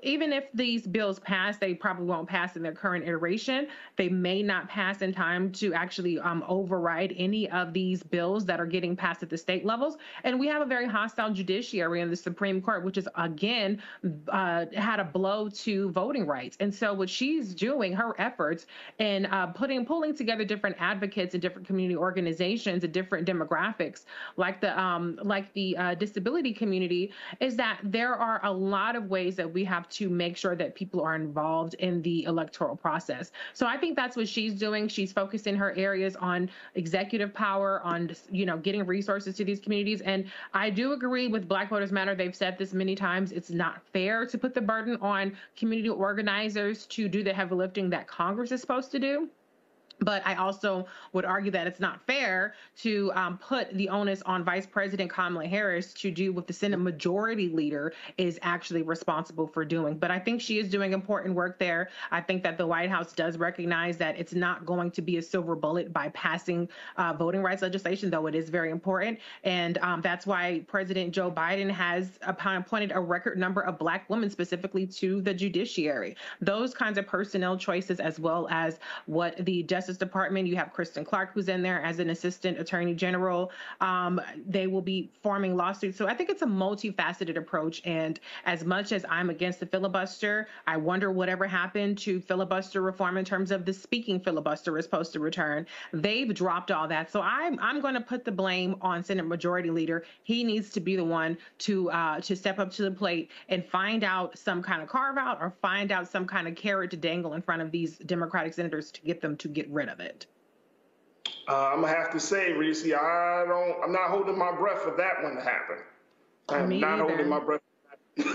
Even if these bills pass, they probably won't pass in their current iteration. They may not pass in time to actually um, override any of these bills that are getting passed at the state levels. And we have a very hostile judiciary in the Supreme Court, which is, again, uh, had a blow to voting rights. And so what she's doing, her efforts in uh, putting, pulling together different advocates and different community organizations and different demographics, like the, um, like the uh, disability community, is that there are a lot of ways that we We have to make sure that people are involved in the electoral process. So I think that's what she's doing. She's focusing her areas on executive power, on, you know, getting resources to these communities. And I do agree with Black Voters Matter. They've said this many times. It's not fair to put the burden on community organizers to do the heavy lifting that Congress is supposed to do. But I also would argue that it's not fair to um, put the onus on Vice President Kamala Harris to do what the Senate Majority Leader is actually responsible for doing. But I think she is doing important work there. I think that the White House does recognize that it's not going to be a silver bullet by passing uh, voting rights legislation, though it is very important. And um, that's why President Joe Biden has appointed a record number of Black women specifically to the judiciary. Those kinds of personnel choices, as well as what the Justice Department, you have Kristen Clark, who's in there as an assistant attorney general. Um, they will be forming lawsuits. So I think it's a multifaceted approach. And as much as I'm against the filibuster, I wonder whatever happened to filibuster reform in terms of the speaking filibuster is supposed to return. They've dropped all that. So I'm, I'm going to put the blame on Senate Majority Leader. He needs to be the one to, uh, to step up to the plate and find out some kind of carve out or find out some kind of carrot to dangle in front of these Democratic senators to get them to get rid of it. Uh, I'm gonna have to say, Recy, I don't. I'm not holding my breath for that one to happen. I'm Me not either. holding my breath.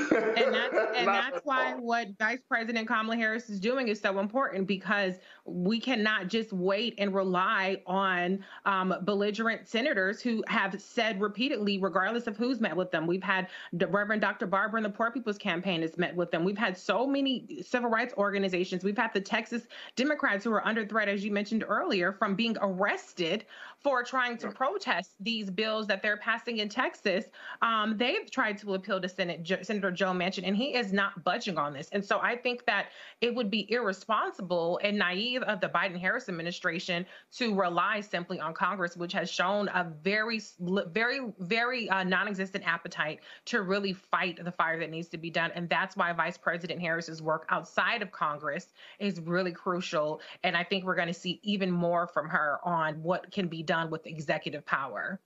For And that's, and that's why what Vice President Kamala Harris is doing is so important, because we cannot just wait and rely on um, belligerent senators who have said repeatedly, regardless of who's met with them. We've had the Reverend Doctor Barber and the Poor People's Campaign has met with them. We've had so many civil rights organizations. We've had the Texas Democrats who are under threat, as you mentioned earlier, from being arrested for trying to protest these bills that they're passing in Texas. Um, they've tried to appeal to Senate Jo- Senator Joe Manchin, and he is not budging on this. And so I think that it would be irresponsible and naive of the Biden-Harris administration to rely simply on Congress, which has shown a very, very, very uh, non-existent appetite to really fight the fire that needs to be done. And that's why Vice President Harris's work outside of Congress is really crucial. And I think we're going to see even more from her on what can be done with executive power.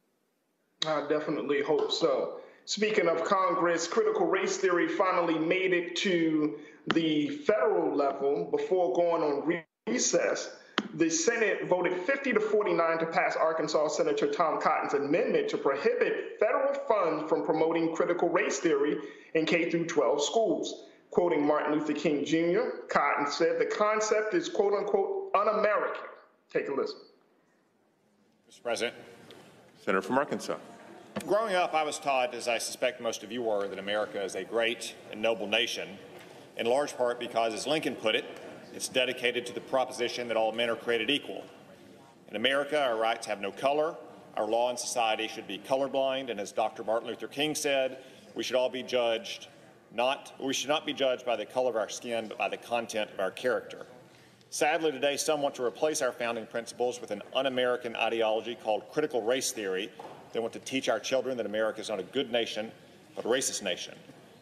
I definitely hope so. Speaking of Congress, critical race theory finally made it to the federal level before going on recess. The Senate voted fifty to forty-nine to pass Arkansas Senator Tom Cotton's amendment to prohibit federal funds from promoting critical race theory in K through twelve schools. Quoting Martin Luther King Junior, Cotton said the concept is, quote unquote, un-American. Take a listen. Mister President. Senator from Arkansas. Growing up, I was taught, as I suspect most of you were, that America is a great and noble nation, in large part because, as Lincoln put it, it's dedicated to the proposition that all men are created equal. In America, our rights have no color, our law and society should be colorblind, and as Doctor Martin Luther King said, we should all be judged not, we should not be judged by the color of our skin, but by the content of our character. Sadly, today, some want to replace our founding principles with an un-American ideology called critical race theory. They want to teach our children that America is not a good nation, but a racist nation.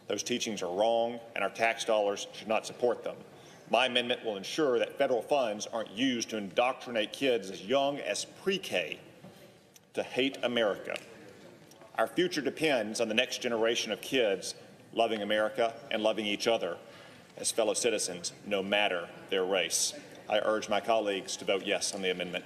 Those teachings are wrong, and our tax dollars should not support them. My amendment will ensure that federal funds aren't used to indoctrinate kids as young as pre-K to hate America. Our future depends on the next generation of kids loving America and loving each other as fellow citizens, no matter their race. I urge my colleagues to vote yes on the amendment.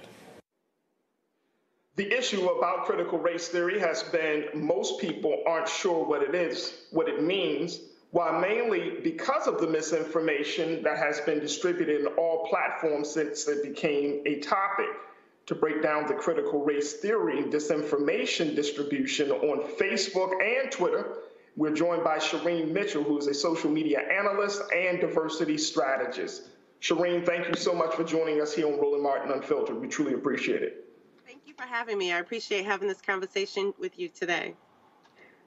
The issue about critical race theory has been most people aren't sure what it is, what it means, why mainly because of the misinformation that has been distributed in all platforms since it became a topic. To break down the critical race theory disinformation distribution on Facebook and Twitter, we're joined by Shireen Mitchell, who is a social media analyst and diversity strategist. Shireen, thank you so much for joining us here on Roland Martin Unfiltered. We truly appreciate it. Thank you for having me. I appreciate having this conversation with you today.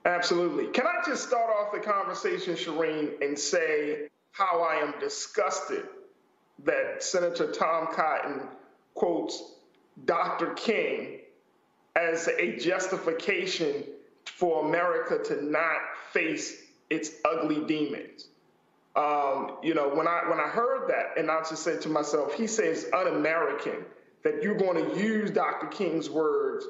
Absolutely. Can I just start off the conversation, Shireen, and say how I am disgusted that Senator Tom Cotton quotes Doctor King as a justification for America to not face its ugly demons. Um, you know, when I when I heard that, and I just said to myself, he says un-American, that you're going to use Doctor King's words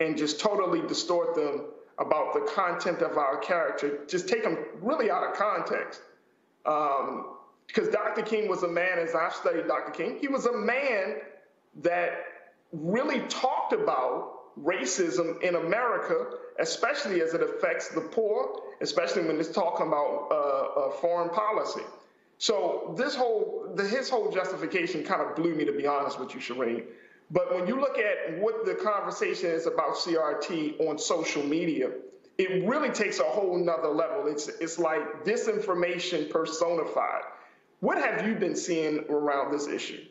and just totally distort them about the content of our character, just take them really out of context. Um, because Doctor King was a man, as I've studied Doctor King, he was a man that really talked about racism in America, especially as it affects the poor, especially when it's talking about uh, uh, foreign policy. So this whole, the, his whole justification kind of blew me, to be honest with you, Shireen. But when you look at what the conversation is about C R T on social media, it really takes a whole nother level. It's, it's like disinformation personified. What have you been seeing around this issue?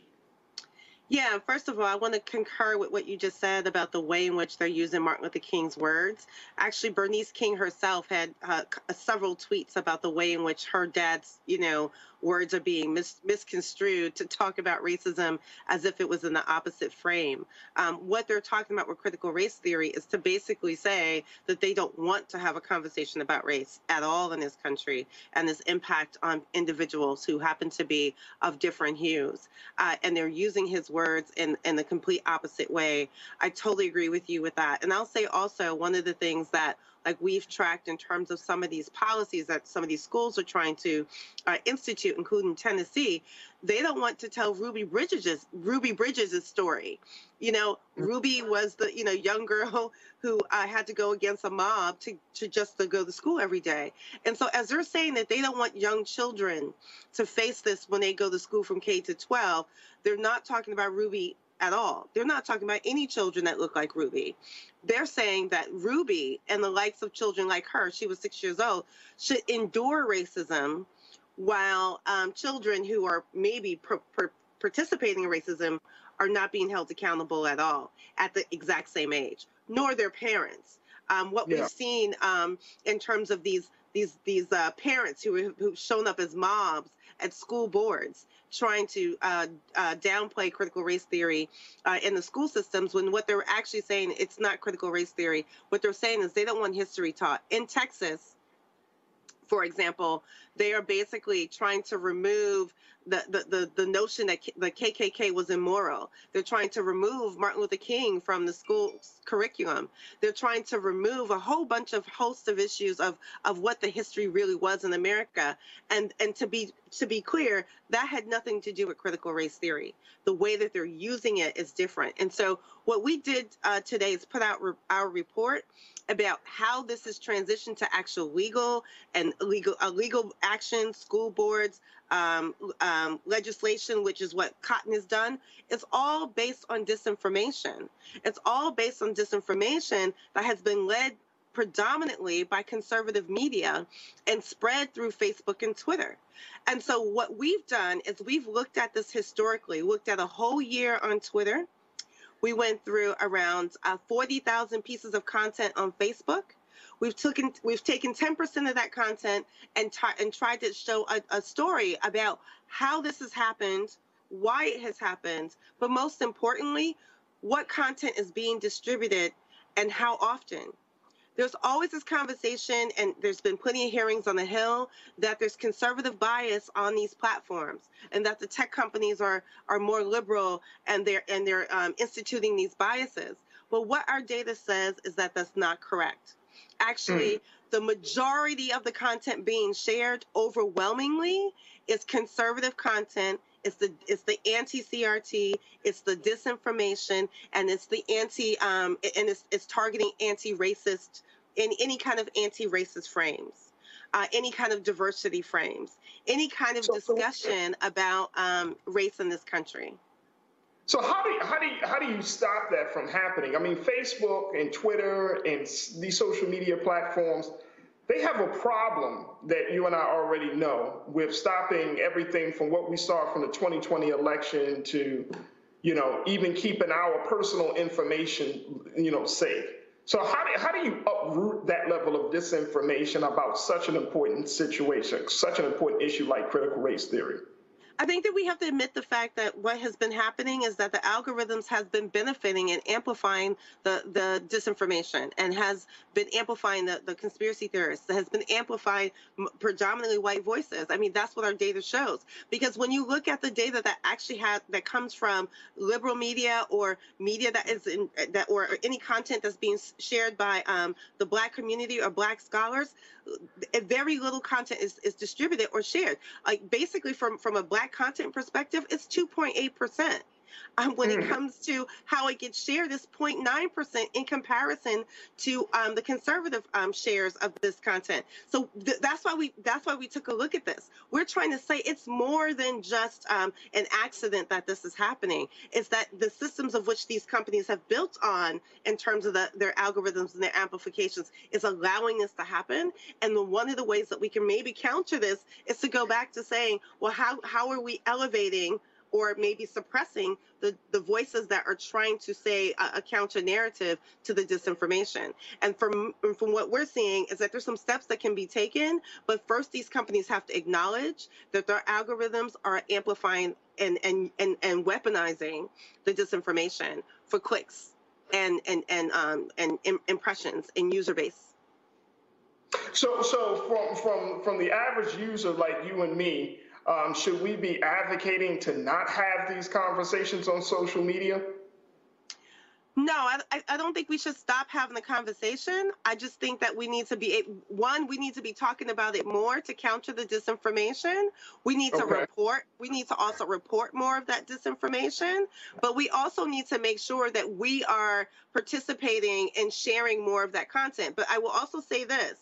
Yeah, first of all, I want to concur with what you just said about the way in which they're using Martin Luther King's words. Actually, Bernice King herself had uh, several tweets about the way in which her dad's, you know, words are being mis- misconstrued to talk about racism as if it was in the opposite frame. Um, what they're talking about with critical race theory is to basically say that they don't want to have a conversation about race at all in this country and this impact on individuals who happen to be of different hues. Uh, and they're using his words words in, in the complete opposite way. I totally agree with you with that. And I'll say also, one of the things that like we've tracked in terms of some of these policies that some of these schools are trying to uh, institute, including Tennessee, they don't want to tell Ruby Bridges' Ruby Bridges' story. You know, Ruby was the, you know, young girl who uh, had to go against a mob to, to just to go to school every day. And so as they're saying that they don't want young children to face this when they go to school from K to twelve, they're not talking about Ruby at all. They're not talking about any children that look like Ruby. They're saying that Ruby and the likes of children like her, she was six years old, should endure racism, while um, children who are maybe pr pr participating in racism are not being held accountable at all at the exact same age, nor their parents. Um, what yeah. we've seen um, in terms of these these these uh, parents who who've shown up as mobs at school boards, trying to uh, uh, downplay critical race theory uh, in the school systems, when what they're actually saying, it's not critical race theory. What they're saying is they don't want history taught. In Texas, for example, they are basically trying to remove the, the, the, the notion that K the K K K was immoral. They're trying to remove Martin Luther King from the school curriculum. They're trying to remove a whole bunch of host of issues of, of what the history really was in America. And, and to be to be clear, that had nothing to do with critical race theory. The way that they're using it is different. And so what we did uh, today is put out re our report about how this is transitioned to actual legal and legal, uh, legal action, school boards, um, um, legislation, which is what Cotton has done. It's all based on disinformation. It's all based on disinformation that has been led predominantly by conservative media and spread through Facebook and Twitter. And so what we've done is we've looked at this historically, looked at a whole year on Twitter. We went through around uh, forty thousand pieces of content on Facebook. We've taken we've taken ten percent of that content and and tried to show a, a story about how this has happened, why it has happened, but most importantly, what content is being distributed and how often. There's always this conversation, and there's been plenty of hearings on the Hill, that there's conservative bias on these platforms, and that the tech companies are are more liberal and they're and they're um, instituting these biases. But what our data says is that that's not correct. Actually, mm. the majority of the content being shared overwhelmingly is conservative content. It's the it's the anti-C R T, it's the disinformation, and it's the anti um, and it's it's targeting anti-racist in any kind of anti-racist frames, uh, any kind of diversity frames, any kind of so, discussion so, about um, race in this country. So how do you, how do you, how do you stop that from happening? I mean, Facebook and Twitter and these social media platforms, they have a problem that you and I already know with stopping everything from what we saw from the twenty twenty election to, you know, even keeping our personal information, you know, safe. So how do, how do you uproot that level of disinformation about such an important situation, such an important issue like critical race theory? I think that we have to admit the fact that what has been happening is that the algorithms has been benefiting and amplifying the, the disinformation, and has been amplifying the, the conspiracy theorists, that has been amplifying predominantly white voices. I mean, that's what our data shows. Because when you look at the data that actually has, that comes from liberal media or media that is in, that or any content that's being shared by um, the Black community or Black scholars, very little content is, is distributed or shared. Like basically from, from a Black content perspective, it's two point eight percent. Um, when it comes to how it gets shared, it's zero point nine percent in comparison to um, the conservative um, shares of this content. So th that's why we that's why we took a look at this. We're trying to say it's more than just um, an accident that this is happening. It's that the systems of which these companies have built on in terms of the, their algorithms and their amplifications is allowing this to happen. And the, one of the ways that we can maybe counter this is to go back to saying, well, how, how are we elevating or maybe suppressing the, the voices that are trying to say a, a counter-narrative to the disinformation. And from, from what we're seeing is that there's some steps that can be taken, but first these companies have to acknowledge that their algorithms are amplifying and, and, and, and weaponizing the disinformation for clicks and, and, and, um, and impressions and user base. So, so from, from, from the average user like you and me, Um, should we be advocating to not have these conversations on social media? No, I, I don't think we should stop having the conversation. I just think that we need to be, one, we need to be talking about it more to counter the disinformation. We need okay. to report. We need to also report more of that disinformation. But we also need to make sure that we are participating and sharing more of that content. But I will also say this,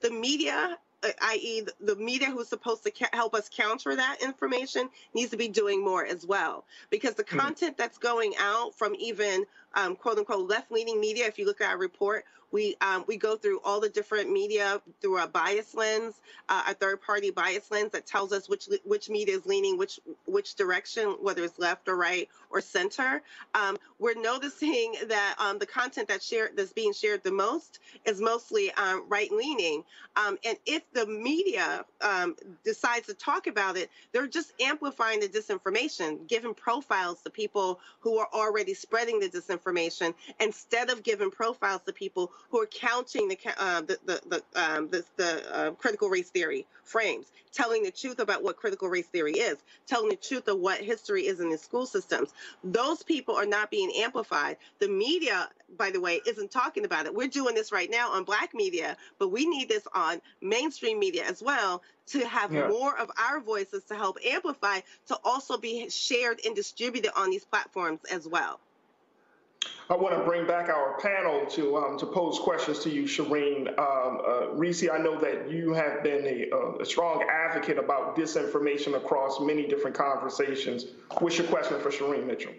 the media, that is the media who's supposed to ca- help us counter that information, needs to be doing more as well. Because the content that's going out from even um, quote unquote left-leaning media, if you look at our report, we um, we go through all the different media through a bias lens, uh, a third-party bias lens that tells us which which media is leaning which which direction, whether it's left or right or center. Um, we're noticing that um, the content that's shared, that's being shared the most, is mostly um, right-leaning. Um, and if the media um, decides to talk about it, they're just amplifying the disinformation, giving profiles to people who are already spreading the disinformation, instead of giving profiles to people who are counting the uh, the the the, um, the, the uh, critical race theory frames, telling the truth about what critical race theory is, telling the truth of what history is in the school systems. Those people are not being amplified. The media, by the way, isn't talking about it. We're doing this right now on Black media, but we need this on mainstream media as well, to have yeah. more of our voices to help amplify, to also be shared and distributed on these platforms as well. I want to bring back our panel to um, to pose questions to you, Shireen. Um, uh, Recy, I know that you have been a, a strong advocate about disinformation across many different conversations. What's your question for Shireen Mitchell?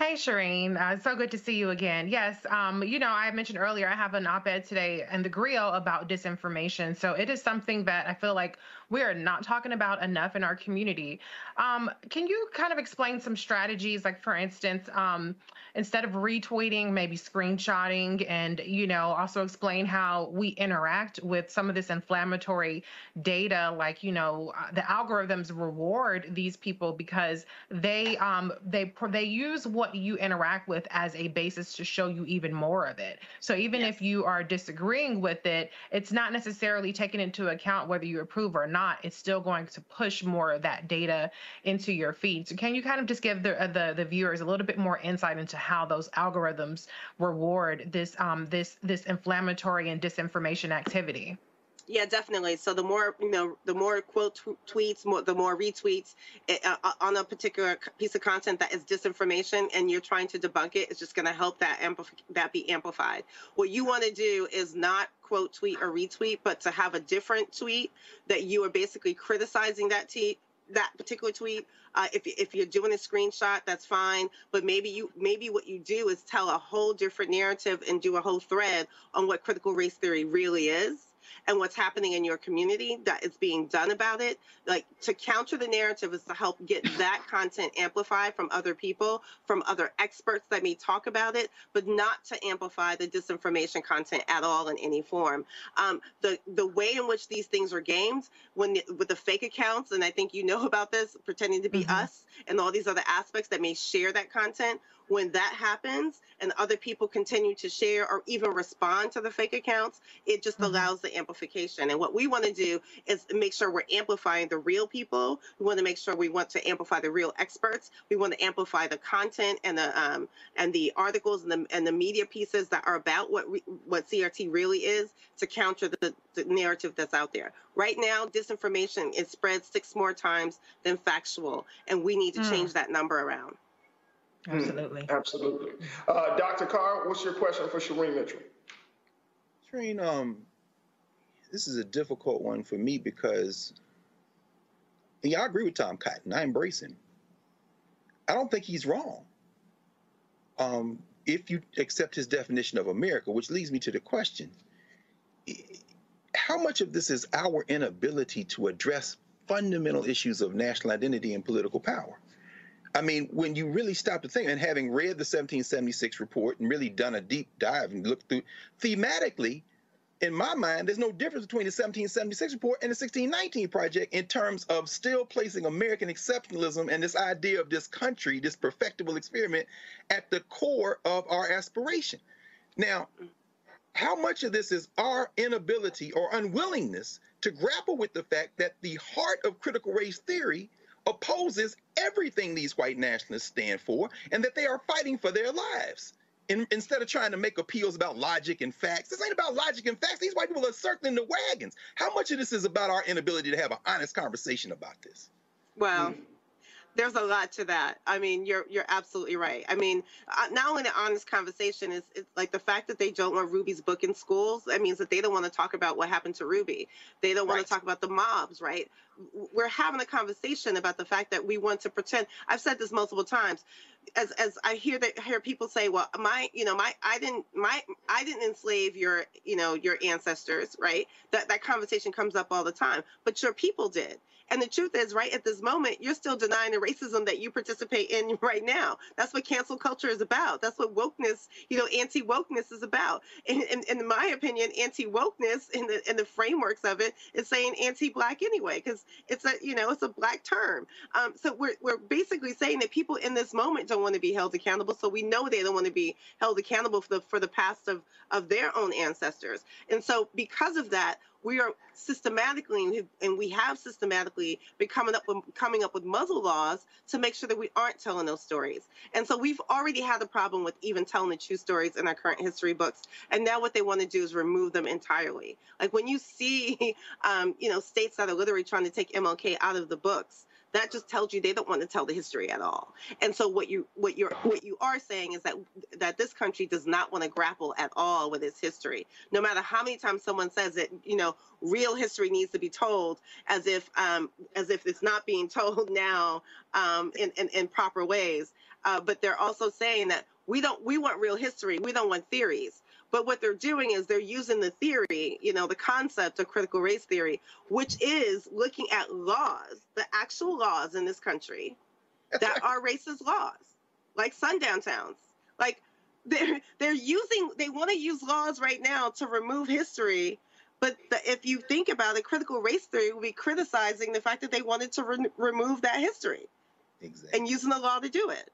Hey, Shireen. Uh, so good to see you again. Yes, um, you know, I mentioned earlier, I have an op-ed today in The Grill about disinformation. So it is something that I feel like we are not talking about enough in our community. Um, can you kind of explain some strategies, like, for instance, um, instead of retweeting, maybe screenshotting, and, you know, also explain how we interact with some of this inflammatory data, like, you know, the algorithms reward these people because they um, they they use what you interact with as a basis to show you even more of it. So even yes. if you are disagreeing with it, it's not necessarily taken into account whether you approve or not. It's still going to push more of that data into your feed. So can you kind of just give the the, the viewers a little bit more insight into how those algorithms reward this um this this inflammatory and disinformation activity? Yeah, definitely. So the more, you know, the more quote tw- tweets, more, the more retweets it, uh, on a particular piece of content that is disinformation and you're trying to debunk it, it's just going to help that ampli- that be amplified. What you want to do is not quote tweet or retweet, but to have a different tweet that you are basically criticizing that tweet. that particular tweet. Uh, if, if you're doing a screenshot, that's fine. But maybe you maybe what you do is tell a whole different narrative and do a whole thread on what critical race theory really is and what's happening in your community that is being done about it. Like, to counter the narrative is to help get that content amplified from other people, from other experts that may talk about it, but not to amplify the disinformation content at all in any form. Um, the the way in which these things are gamed when the, with the fake accounts, and I think you know about this, pretending to be mm-hmm. us and all these other aspects that may share that content, when that happens and other people continue to share or even respond to the fake accounts, it just mm-hmm. allows the amplification. And what we want to do is make sure we're amplifying the real people. We want to make sure we want to amplify the real experts. We want to amplify the content and the um, and the articles and the and the media pieces that are about what re- what C R T really is, to counter the, the narrative that's out there. Right now, disinformation is spread six more times than factual, and we need to mm. change that number around. Absolutely. Mm, absolutely. Uh, Doctor Carr, what's your question for Shireen Mitchell? Shireen, um, this is a difficult one for me because, and yeah, I agree with Tom Cotton. I embrace him. I don't think he's wrong. Um, if you accept his definition of America, which leads me to the question, how much of this is our inability to address fundamental issues of national identity and political power? I mean, when you really stop to think, and having read the seventeen seventy-six report and really done a deep dive and looked through, thematically, in my mind, there's no difference between the seventeen seventy-six report and the sixteen nineteen project in terms of still placing American exceptionalism and this idea of this country, this perfectible experiment, at the core of our aspiration. Now, how much of this is our inability or unwillingness to grapple with the fact that the heart of critical race theory opposes everything these white nationalists stand for, and that they are fighting for their lives. In, instead of trying to make appeals about logic and facts. This ain't about logic and facts. These white people are circling the wagons. How much of this is about our inability to have an honest conversation about this? Well, mm. there's a lot to that. I mean, you're you're absolutely right. I mean, not only the honest conversation, is it's like the fact that they don't want Ruby's book in schools, that means that they don't want to talk about what happened to Ruby. They don't want right. to talk about the mobs, right? We're having a conversation about the fact that we want to pretend. I've said this multiple times. As as I hear that hear people say, well, my you know my I didn't my I didn't enslave your you know your ancestors, right? That that conversation comes up all the time. But your people did. And the truth is, right at this moment, you're still denying the racism that you participate in right now. That's what cancel culture is about. That's what wokeness, you know, anti-wokeness is about. And, and, and in my opinion, anti-wokeness in the in the frameworks of it is saying anti-black anyway, because it's a you know it's a black term. Um, so we're we're basically saying that people in this moment don't want to be held accountable. So we know they don't want to be held accountable for the for the past of of their own ancestors. And so because of that, we are systematically, and we have systematically been coming up with, coming up with muzzle laws to make sure that we aren't telling those stories. And so we've already had a problem with even telling the true stories in our current history books. And now what they want to do is remove them entirely. Like when you see, um, you know, states that are literally trying to take M L K out of the books, that just tells you they don't want to tell the history at all. And so what you what you're what you are saying is that that this country does not want to grapple at all with its history. No matter how many times someone says it, you know, real history needs to be told, as if um, as if it's not being told now um, in, in in proper ways. Uh, but they're also saying that we don't we want real history. We don't want theories. But what they're doing is they're using the theory, you know, the concept of critical race theory, which is looking at laws, the actual laws in this country that are racist laws, like sundown towns. Like they're they're using they want to use laws right now to remove history. But the, if you think about it, critical race theory will be criticizing the fact that they wanted to re- remove that history exactly. and using the law to do it.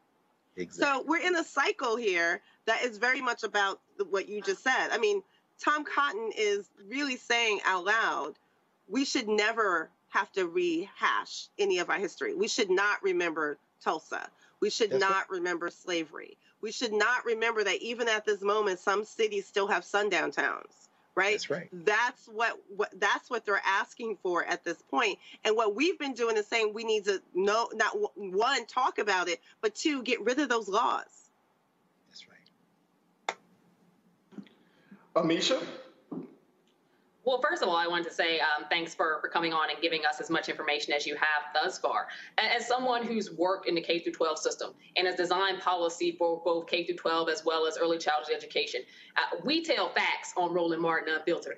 Exactly. So we're in a cycle here that is very much about what you just said. I mean, Tom Cotton is really saying out loud, we should never have to rehash any of our history. We should not remember Tulsa. We should That's not right. remember slavery. We should not remember that even at this moment, some cities still have sundown towns. Right? That's right. That's what, what that's what they're asking for at this point. And what we've been doing is saying we need to no, not one, talk about it, but two, get rid of those laws. That's right. Amisha? Well, first of all, I wanted to say um, thanks for, for coming on and giving us as much information as you have thus far. And as someone who's worked in the K through twelve system and has designed policy for both K through twelve as well as early childhood education, uh, we tell facts on Roland Martin Unfiltered.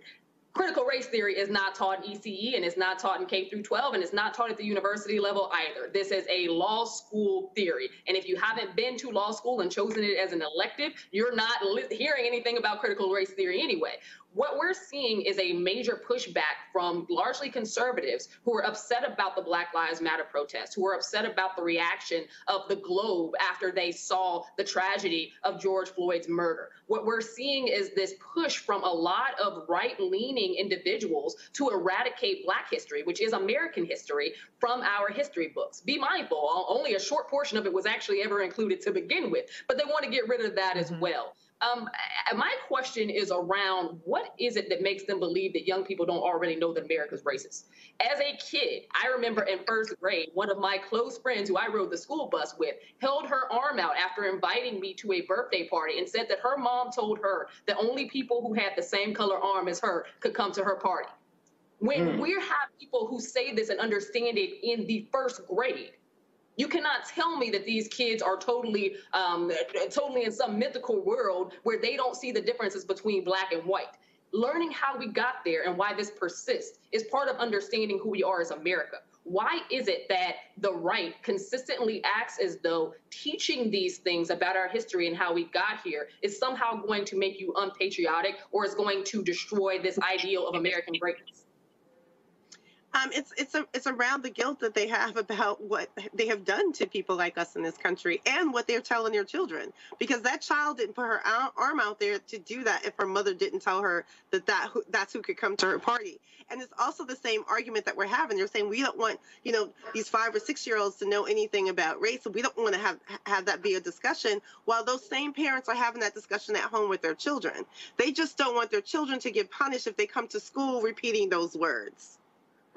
Critical race theory is not taught in E C E, and it's not taught in K through twelve, and it's not taught at the university level either. This is a law school theory. And if you haven't been to law school and chosen it as an elective, you're not li- hearing anything about critical race theory anyway. What we're seeing is a major pushback from largely conservatives who are upset about the Black Lives Matter protests, who are upset about the reaction of the globe after they saw the tragedy of George Floyd's murder. What we're seeing is this push from a lot of right-leaning individuals to eradicate Black history, which is American history, from our history books. Be mindful, only a short portion of it was actually ever included to begin with, but they want to get rid of that as well. Um, my question is around what is it that makes them believe that young people don't already know that America's racist? As a kid, I remember in first grade, one of my close friends who I rode the school bus with held her arm out after inviting me to a birthday party and said that her mom told her that only people who had the same color arm as her could come to her party. When mm. we have people who say this and understand it in the first grade, you cannot tell me that these kids are totally um, totally in some mythical world where they don't see the differences between Black and white. Learning how we got there and why this persists is part of understanding who we are as America. Why is it that the right consistently acts as though teaching these things about our history and how we got here is somehow going to make you unpatriotic or is going to destroy this ideal of American greatness? Um, it's it's a, it's around the guilt that they have about what they have done to people like us in this country and what they're telling their children, because that child didn't put her arm out there to do that if her mother didn't tell her that, that that's who could come to her party. And it's also the same argument that we're having. They're saying we don't want, you know, these five or six year olds to know anything about race. We don't want to have have that be a discussion, while those same parents are having that discussion at home with their children. They just don't want their children to get punished if they come to school repeating those words.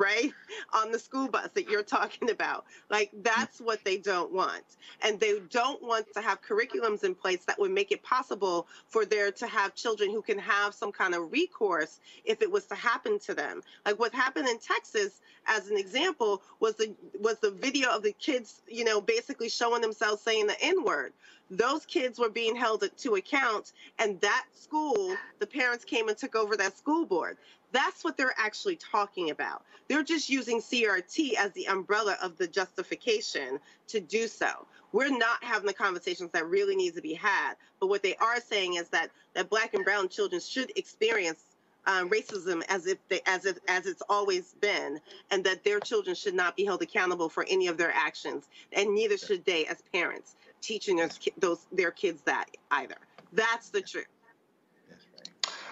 Right? On the school bus that you're talking about. Like, that's what they don't want. And they don't want to have curriculums in place that would make it possible for there to have children who can have some kind of recourse if it was to happen to them. Like what happened in Texas, as an example, was the was the video of the kids, you know, basically showing themselves saying the N-word. Those kids were being held to account, and that school, the parents came and took over that school board. That's what they're actually talking about. They're just using C R T as the umbrella of the justification to do so. We're not having the conversations that really need to be had. But what they are saying is that, that Black and brown children should experience um, racism as if they, as if as it's always been, and that their children should not be held accountable for any of their actions, and neither should they as parents teaching those, those their kids that either. That's the truth.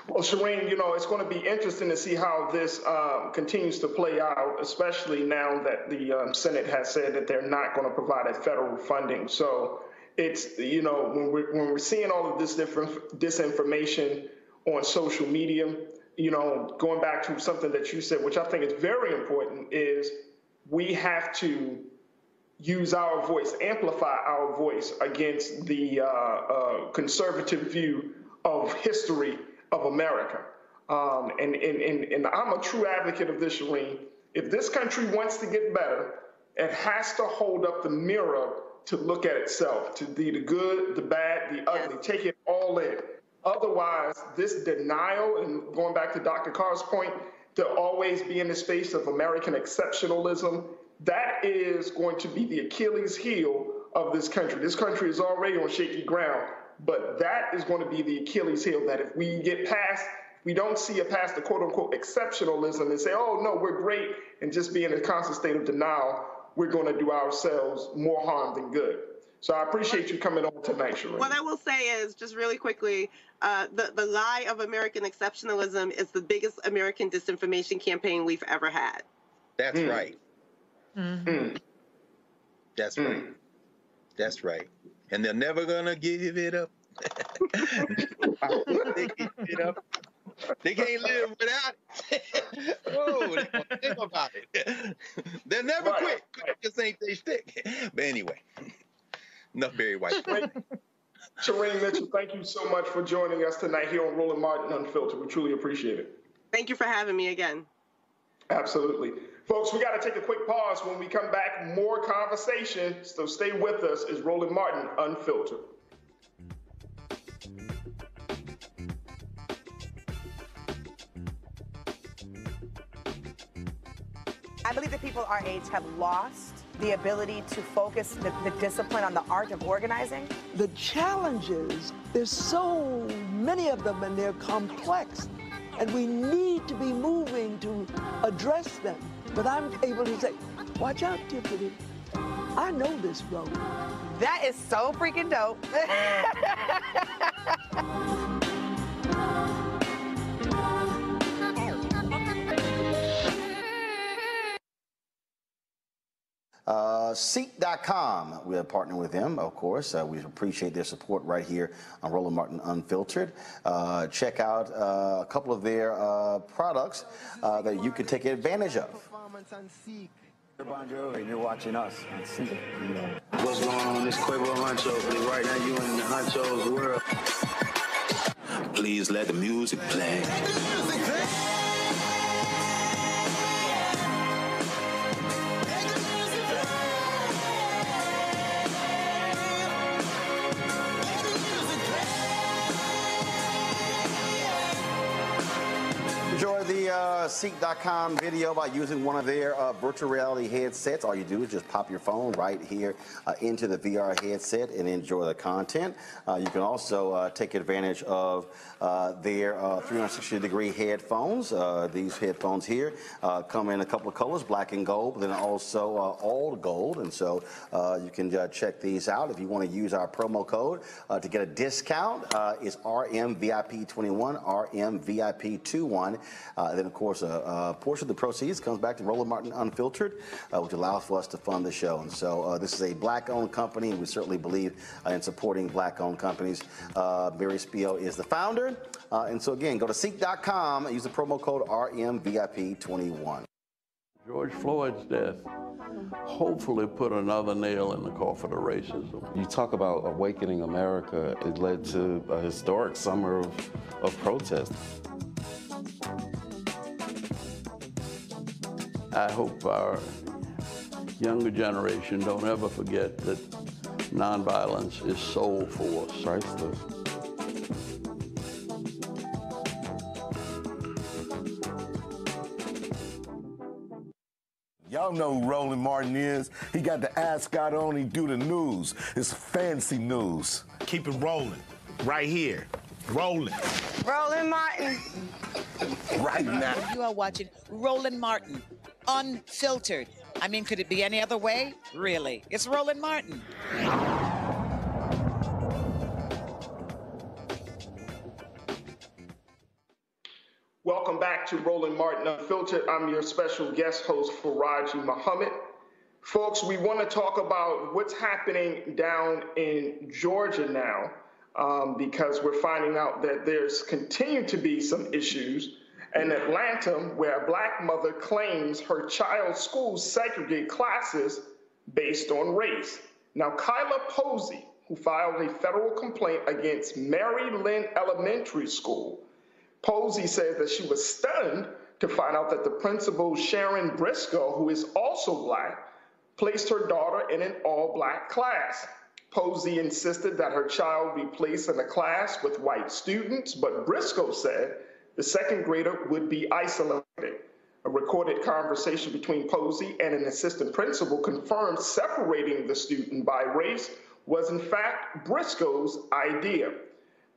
Well, Shireen, you know, it's going to be interesting to see how this um, continues to play out, especially now that the um, Senate has said that they're not going to provide federal funding. So it's, you know, when we're, when we're seeing all of this different disinformation on social media, you know, going back to something that you said, which I think is very important, is we have to use our voice, amplify our voice against the uh, uh, conservative view of history of America. Um, and, and, and, and I'm a true advocate of this, Shireen. If this country wants to get better, it has to hold up the mirror to look at itself, to the, the good, the bad, the ugly, take it all in. Otherwise, this denial, and going back to Doctor Carr's point, to always be in the space of American exceptionalism, that is going to be the Achilles heel of this country. This country is already on shaky ground. But that is going to be the Achilles heel, that if we get past, we don't see it past the quote-unquote exceptionalism and say, oh, no, we're great, and just be in a constant state of denial, we're going to do ourselves more harm than good. So I appreciate you coming on tonight, Shireen. What I will say is, just really quickly, uh, the, the lie of American exceptionalism is the biggest American disinformation campaign we've ever had. That's mm. right. Mm-hmm. Mm. That's mm. right. That's right. And they're never gonna give it up. They can't give it up. They can't live without it. Oh, they're gonna think about it. They'll never right. quit. Right. Just ain't they stick. But anyway, enough Barry White. Shireen Mitchell, thank you so much for joining us tonight here on Roland Martin Unfiltered. We truly appreciate it. Thank you for having me again. Absolutely. Folks, we got to take a quick pause. When we come back, more conversation, so stay with us. It's Roland Martin Unfiltered. I believe that people our age have lost the ability to focus the, the discipline on the art of organizing. The challenges, there's so many of them, and they're complex, and we need to be moving to address them. But I'm able to say, watch out, Tiffany. I know this road. That is so freaking dope. uh, Seek dot com, we're partnering with them, of course. Uh, we appreciate their support right here on Roland Martin Unfiltered. Uh, check out uh, a couple of their uh, products uh, that you can take advantage of. On Seek. You're Bon Jovi, and you're watching us on Seek. Mm-hmm. What's going on in this Quavo Huncho? But right now, you in the Huncho's world. Please let the music play. Let the music play. Let the music play. Let the music play. enjoy the uh, Seek dot com video by using one of their uh, virtual reality headsets. All you do is just pop your phone right here uh, into the V R headset and enjoy the content. Uh, you can also uh, take advantage of uh, their uh, three sixty degree headphones. Uh, these headphones here uh, come in a couple of colors, black and gold, but then also uh, all gold. And so uh, you can uh, check these out. If you want to use our promo code uh, to get a discount, uh, it's R M V I P twenty-one, R M V I P twenty-one. Uh, then, of course, a, a portion of the proceeds comes back to Roland Martin Unfiltered, uh, which allows for us to fund the show. And so uh, this is a black-owned company, and we certainly believe uh, in supporting black-owned companies. Uh, Barry Spio is the founder. Uh, and so, again, go to Seek dot com and use the promo code R M V I P twenty-one. George Floyd's death hopefully put another nail in the coffin of racism. You talk about awakening America. It led to a historic summer of, of protest. I hope our younger generation don't ever forget that nonviolence is soul force. Right? Y'all know who Roland Martin is. He got the ascot on, he do the news. It's fancy news. Keep it rolling, right here. Rolling. Roland Martin. Right now. You are watching Roland Martin Unfiltered. I mean, could it be any other way? Really? It's Roland Martin. Welcome back to Roland Martin Unfiltered. I'm your special guest host for Raji Muhammad. Folks, we want to talk about what's happening down in Georgia now, um, because we're finding out that there's continued to be some issues in Atlanta, where a black mother claims her child's school segregated classes based on race. Now, Kyla Posey, who filed a federal complaint against Mary Lynn Elementary School, Posey says that she was stunned to find out that the principal, Sharon Briscoe, who is also black, placed her daughter in an all-black class. Posey insisted that her child be placed in a class with white students, but Briscoe said the second grader would be isolated. A recorded conversation between Posey and an assistant principal confirmed separating the student by race was, in fact, Briscoe's idea.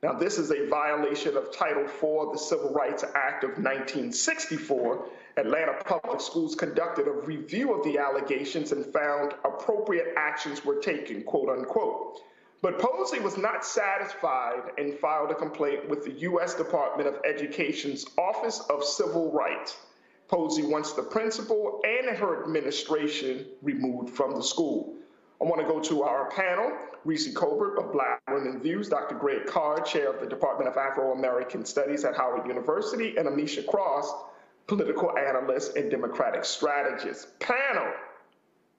Now, this is a violation of Title four of the Civil Rights Act of nineteen sixty-four. Atlanta Public Schools conducted a review of the allegations and found appropriate actions were taken, quote unquote. But Posey was not satisfied and filed a complaint with the U S Department of Education's Office of Civil Rights. Posey wants the principal and her administration removed from the school. I want to go to our panel, Recy Colbert of Black Women Views, Doctor Greg Carr, Chair of the Department of Afro-American Studies at Howard University, and Amisha Cross, Political Analyst and Democratic Strategist. Panel,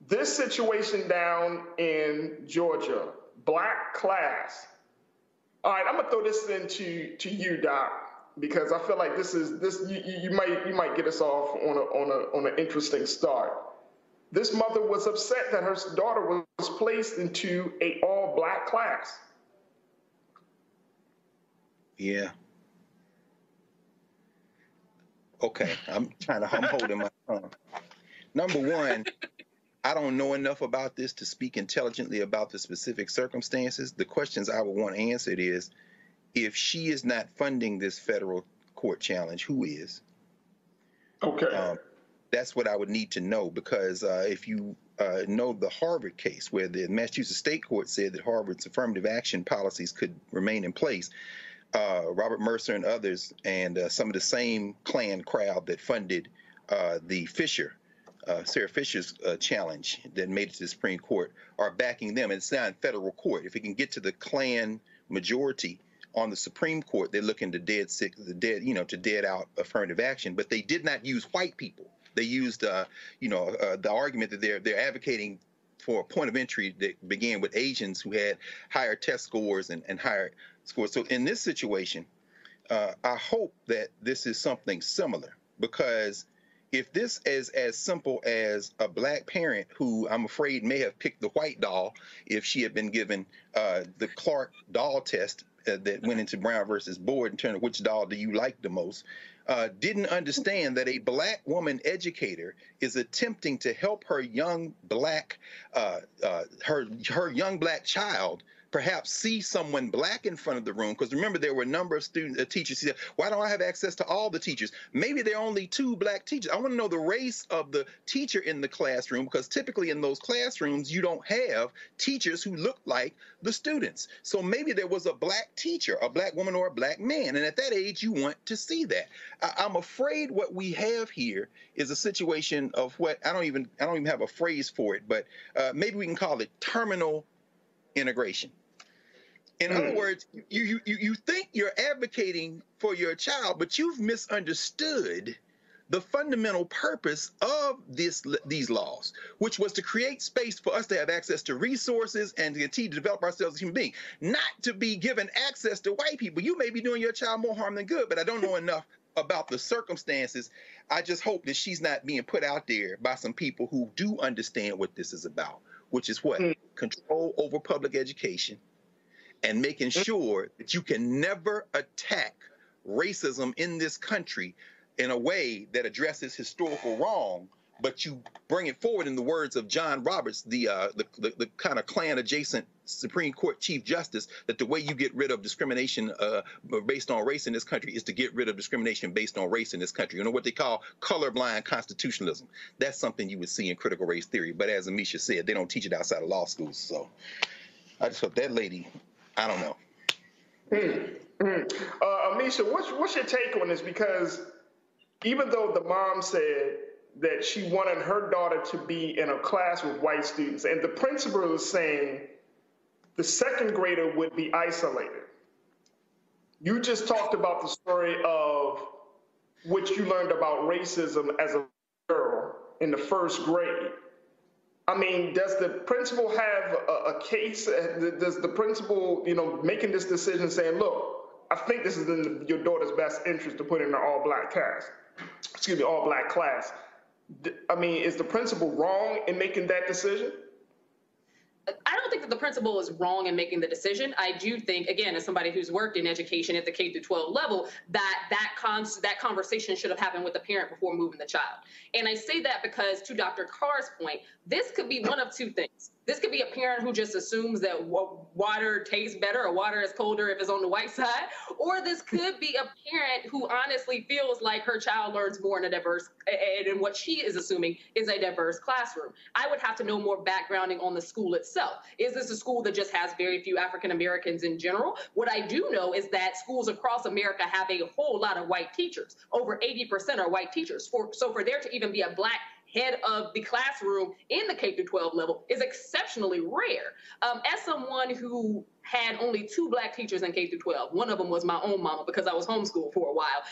this situation down in Georgia, black class. All right, I'm gonna throw this into to you, Doc, because I feel like this is this you, you might you might get us off on a on a on an interesting start. This mother was upset that her daughter was placed into a all black class. Yeah. Okay, I'm trying to I'm holding my tongue. Number one. I don't know enough about this to speak intelligently about the specific circumstances. The questions I would want answered is, if she is not funding this federal court challenge, who is? Okay. Um, that's what I would need to know, because uh, if you uh, know the Harvard case, where the Massachusetts State Court said that Harvard's affirmative action policies could remain in place, uh, Robert Mercer and others, and uh, some of the same Klan crowd that funded uh, the Fisher Uh, Sarah Fisher's uh, challenge that made it to the Supreme Court, are backing them. And it's now in federal court. If it can get to the Klan majority on the Supreme Court, they're looking to dead sick, the dead, you know, to dead out affirmative action. But they did not use white people. They used, uh, you know, uh, the argument that they're they're advocating for a point of entry that began with Asians who had higher test scores and, and higher scores. So in this situation, uh, I hope that this is something similar, because if this is as simple as a black parent who I'm afraid may have picked the white doll if she had been given uh, the Clark doll test uh, that went into Brown versus Board in terms of which doll do you like the most, uh, didn't understand that a black woman educator is attempting to help her young black, uh, uh, her her young black child perhaps see someone black in front of the room, because remember, there were a number of students, uh, teachers who said, why don't I have access to all the teachers? Maybe there are only two black teachers. I want to know the race of the teacher in the classroom, because typically in those classrooms, you don't have teachers who look like the students. So maybe there was a black teacher, a black woman or a black man, and at that age, you want to see that. I I'm afraid what we have here is a situation of what, I don't even, I don't even have a phrase for it, but uh, maybe we can call it terminal integration. In mm. other words, you, you, you think you're advocating for your child, but you've misunderstood the fundamental purpose of this, these laws, which was to create space for us to have access to resources and to continue to develop ourselves as human beings, not to be given access to white people. You may be doing your child more harm than good, but I don't know enough about the circumstances. I just hope that she's not being put out there by some people who do understand what this is about, which is what? Mm. Control over public education, and making sure that you can never attack racism in this country in a way that addresses historical wrong, but you bring it forward in the words of John Roberts, the uh, the, the, the kind of Klan-adjacent Supreme Court Chief Justice, that the way you get rid of discrimination uh, based on race in this country is to get rid of discrimination based on race in this country. You know what they call colorblind constitutionalism. That's something you would see in critical race theory, but as Amisha said, they don't teach it outside of law schools, so I just hope that lady... I don't know. Mm, mm. Uh, Amisha, what's, what's your take on this? Because even though the mom said that she wanted her daughter to be in a class with white students, and the principal is saying the second grader would be isolated. You just talked about the story of what you learned about racism as a girl in the first grade. I mean, does the principal have a, a case? Does the principal, you know, making this decision saying, look, I think this is in your daughter's best interest to put in an all-black class, excuse me, all-black class. I mean, is the principal wrong in making that decision? I don't think that the principal is wrong in making the decision. I do think, again, as somebody who's worked in education at the K through twelve level, that that, cons that conversation should have happened with the parent before moving the child. And I say that because, to Doctor Carr's point, this could be one of two things. This could be a parent who just assumes that water tastes better or water is colder if it's on the white side, or this could be a parent who honestly feels like her child learns more in a diverse, and in what she is assuming is a diverse classroom. I would have to know more backgrounding on the school itself. Is this a school that just has very few African Americans in general? What I do know is that schools across America have a whole lot of white teachers. Over eighty percent are white teachers. For, so for there to even be a black head of the classroom in the K through twelve level is exceptionally rare. Um, as someone who had only two black teachers in K through twelve, one of them was my own mama because I was homeschooled for a while.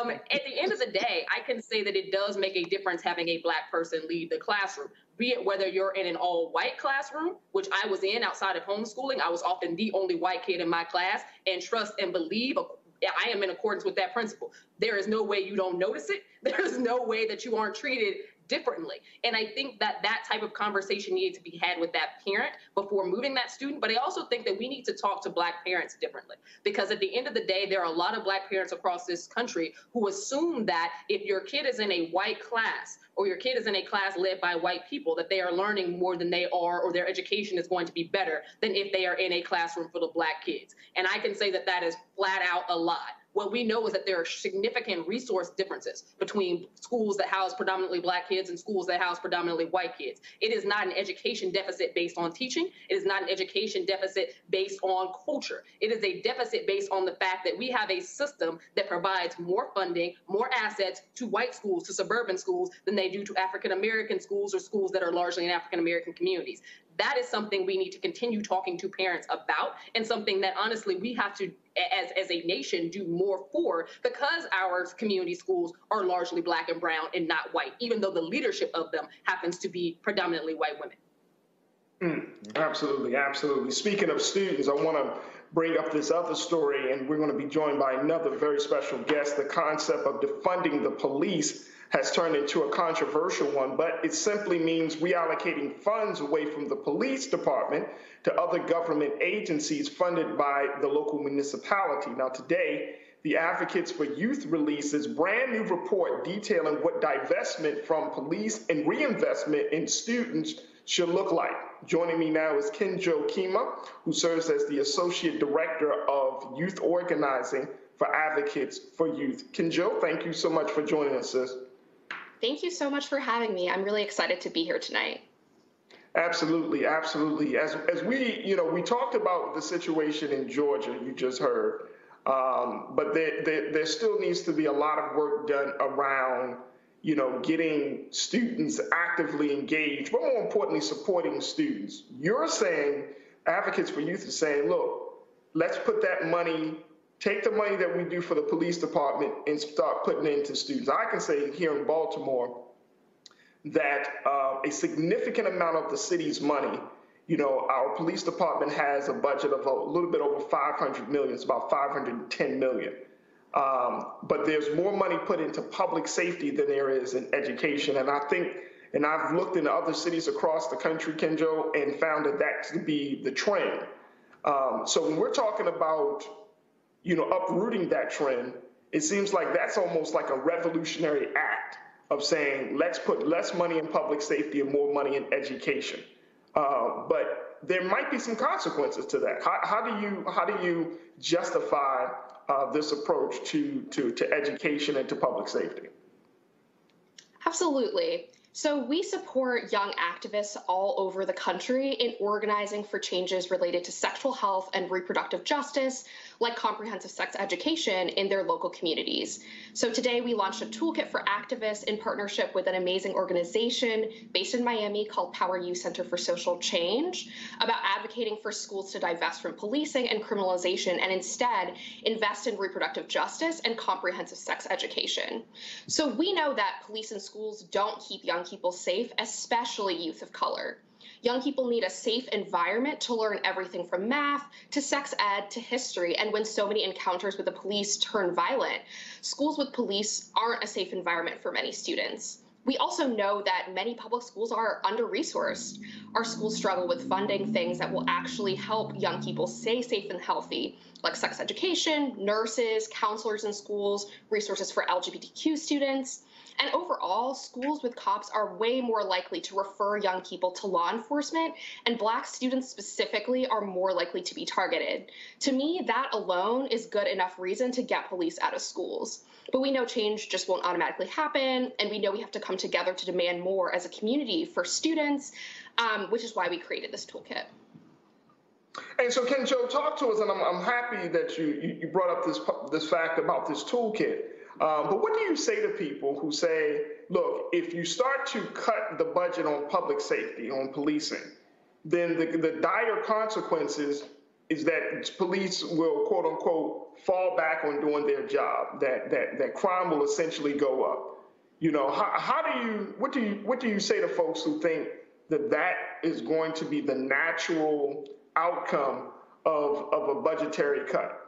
Um, at the end of the day, I can say that it does make a difference having a black person lead the classroom, be it whether you're in an all-white classroom, which I was in outside of homeschooling. I was often the only white kid in my class, and trust and believe I am in accordance with that principle. There is no way you don't notice it. There is no way that you aren't treated differently. And I think that that type of conversation needed to be had with that parent before moving that student. But I also think that we need to talk to black parents differently, because at the end of the day, there are a lot of black parents across this country who assume that if your kid is in a white class or your kid is in a class led by white people, that they are learning more than they are, or their education is going to be better than if they are in a classroom full of black kids. And I can say that that is flat out a lie. What we know is that there are significant resource differences between schools that house predominantly black kids and schools that house predominantly white kids. It is not an education deficit based on teaching. It is not an education deficit based on culture. It is a deficit based on the fact that we have a system that provides more funding, more assets to white schools, to suburban schools, than they do to African-American schools or schools that are largely in African-American communities. That is something we need to continue talking to parents about, and something that, honestly, we have to, as, as a nation, do more for, because our community schools are largely black and brown and not white, even though the leadership of them happens to be predominantly white women. Mm, absolutely, absolutely. Speaking of students, I want to bring up this other story, and we're going to be joined by another very special guest. The concept of defunding the police has turned into a controversial one, but it simply means reallocating funds away from the police department to other government agencies funded by the local municipality. Now, today, the Advocates for Youth releases brand new report detailing what divestment from police and reinvestment in students should look like. Joining me now is Kenjo Kima, who serves as the Associate Director of Youth Organizing for Advocates for Youth. Kenjo, thank you so much for joining us, sis. Thank you so much for having me. I'm really excited to be here tonight. Absolutely, absolutely. As as we, you know, we talked about the situation in Georgia, you just heard, um, but there, there, there still needs to be a lot of work done around, you know, getting students actively engaged, but more importantly, supporting students. You're saying, Advocates for Youth is saying, look, let's put that money, take the money that we do for the police department and start putting it into students. I can say here in Baltimore that uh, a significant amount of the city's money, you know, our police department has a budget of a little bit over five hundred million, it's about five hundred ten million. Um, but there's more money put into public safety than there is in education. And I think, and I've looked in other cities across the country, Kenjo, and found that that to be the trend. Um, so when we're talking about, you know, uprooting that trend, it seems like that's almost like a revolutionary act of saying, let's put less money in public safety and more money in education. Uh, but there might be some consequences to that. How, how do you, how do you justify Uh, this approach to, to, to education and to public safety? Absolutely. So we support young activists all over the country in organizing for changes related to sexual health and reproductive justice, like comprehensive sex education in their local communities. So today we launched a toolkit for activists in partnership with an amazing organization based in Miami called Power Youth Center for Social Change, about advocating for schools to divest from policing and criminalization and instead invest in reproductive justice and comprehensive sex education. So we know that police and schools don't keep young people safe, especially youth of color. Young people need a safe environment to learn everything from math to sex ed to history. And when so many encounters with the police turn violent, schools with police aren't a safe environment for many students. We also know that many public schools are under-resourced. Our schools struggle with funding things that will actually help young people stay safe and healthy, like sex education, nurses, counselors in schools, resources for L G B T Q students. And overall, schools with cops are way more likely to refer young people to law enforcement, and Black students specifically are more likely to be targeted. To me, that alone is good enough reason to get police out of schools. But we know change just won't automatically happen, and we know we have to come together to demand more as a community for students, um, which is why we created this toolkit. And so, Kenjo, talk to us, and I'm, I'm happy that you, you brought up this, this fact about this toolkit. Um, but what do you say to people who say, look, if you start to cut the budget on public safety, on policing, then the, the dire consequences is that police will, quote unquote, fall back on doing their job, that that, that crime will essentially go up. You know, how, how do you, what do you, what do you say to folks who think that that is going to be the natural outcome of, of a budgetary cut?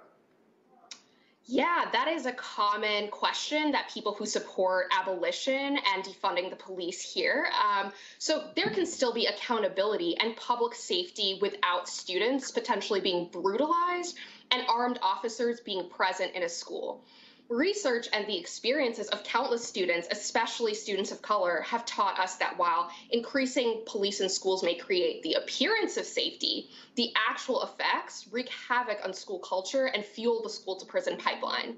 Yeah, that is a common question that people who support abolition and defunding the police hear. Um, so there can still be accountability and public safety without students potentially being brutalized and armed officers being present in a school. Research and the experiences of countless students, especially students of color, have taught us that while increasing police in schools may create the appearance of safety, the actual effects wreak havoc on school culture and fuel the school-to-prison pipeline.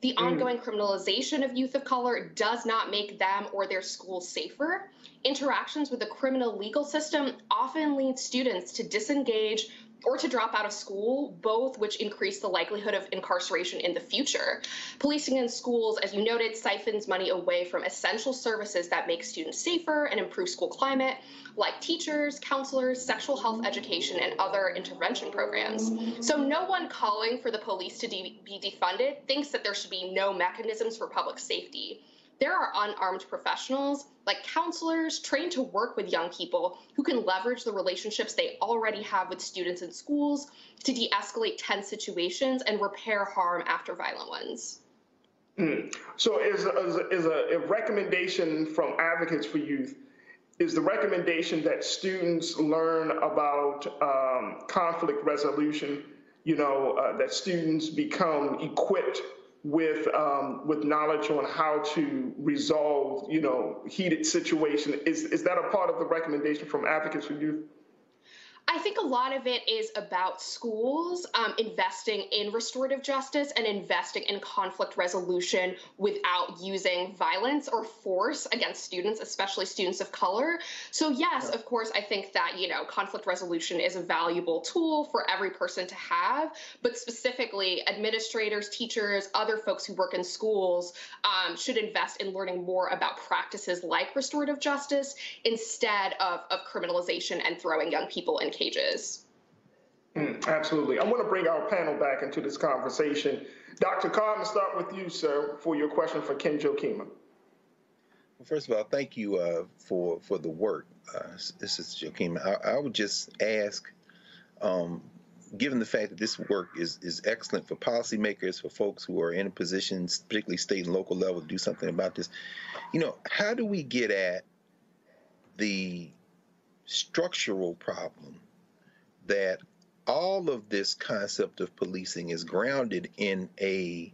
The mm. ongoing criminalization of youth of color does not make them or their schools safer. Interactions with the criminal legal system often lead students to disengage or to drop out of school, both which increase the likelihood of incarceration in the future. Policing in schools, as you noted, siphons money away from essential services that make students safer and improve school climate, like teachers, counselors, sexual health education, and other intervention programs. So no one calling for the police to de- be defunded thinks that there should be no mechanisms for public safety. There are unarmed professionals like counselors trained to work with young people who can leverage the relationships they already have with students in schools to de-escalate tense situations and repair harm after violent ones. Mm. So is, is, is a, a recommendation from Advocates for Youth, is the recommendation that students learn about um, conflict resolution, you know, uh, that students become equipped with um, with knowledge on how to resolve, you know, heated situation. Is, is that a part of the recommendation from Advocates for Youth? I think a lot of it is about schools um, investing in restorative justice and investing in conflict resolution without using violence or force against students, especially students of color. So yes, of course, I think that, you know, conflict resolution is a valuable tool for every person to have, but specifically administrators, teachers, other folks who work in schools um, should invest in learning more about practices like restorative justice instead of, of criminalization and throwing young people in cages. Mm, absolutely. I want to bring our panel back into this conversation. Doctor Carr, I'm going to start with you, sir, for your question for Kenjo Kima. Well, first of all, thank you uh, for for the work. Uh, this is Kenjo Kima. I, I would just ask, um, given the fact that this work is, is excellent for policymakers, for folks who are in positions, particularly state and local level, to do something about this, you know, how do we get at the structural problem that all of this concept of policing is grounded in a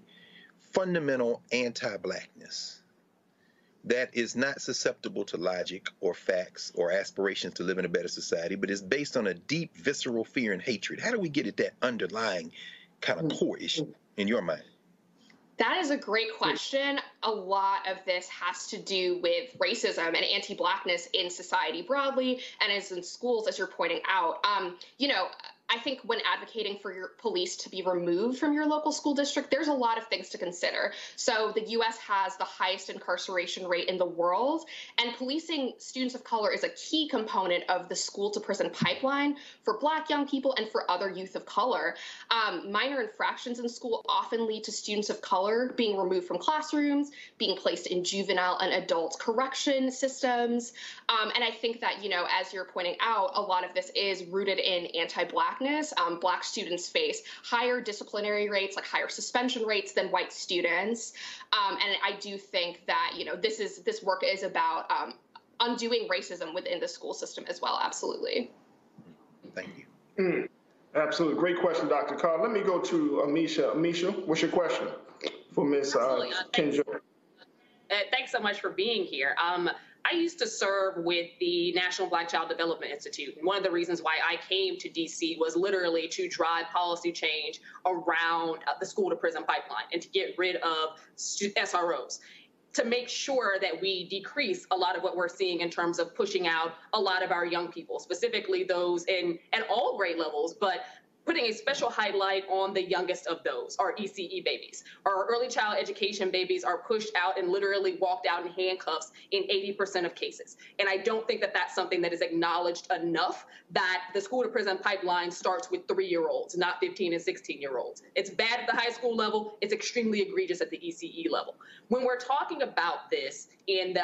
fundamental anti-blackness that is not susceptible to logic or facts or aspirations to live in a better society, but is based on a deep visceral fear and hatred? How do we get at that underlying kind of core issue in your mind? That is a great question. A lot of this has to do with racism and anti-blackness in society broadly, and as in schools, as you're pointing out. Um, you know, I think when advocating for your police to be removed from your local school district, there's a lot of things to consider. So the U S has the highest incarceration rate in the world, and policing students of color is a key component of the school to prison pipeline for Black young people and for other youth of color. Um, minor infractions in school often lead to students of color being removed from classrooms, being placed in juvenile and adult correction systems. Um, and I think that, you know, as you're pointing out, a lot of this is rooted in anti-Black Um, black students face higher disciplinary rates, like higher suspension rates than white students. Um, and I do think that, you know, this is this work is about um, undoing racism within the school system as well. Absolutely. Thank you. Mm, absolutely. Great question, Doctor Carr. Let me go to Amisha. Amisha, what's your question for Miz Uh, Kenjo? Uh, thanks so much for being here. Um, I used to serve with the National Black Child Development Institute. One of the reasons why I came to D C was literally to drive policy change around the school to prison pipeline and to get rid of S R Os, to make sure that we decrease a lot of what we're seeing in terms of pushing out a lot of our young people, specifically those in at all grade levels, but putting a special highlight on the youngest of those, our E C E babies. Our early child education babies are pushed out and literally walked out in handcuffs in eighty percent of cases. And I don't think that that's something that is acknowledged enough, that the school to prison pipeline starts with three-year-olds, not fifteen and sixteen-year-olds. It's bad at the high school level. It's extremely egregious at the E C E level. When we're talking about this and the,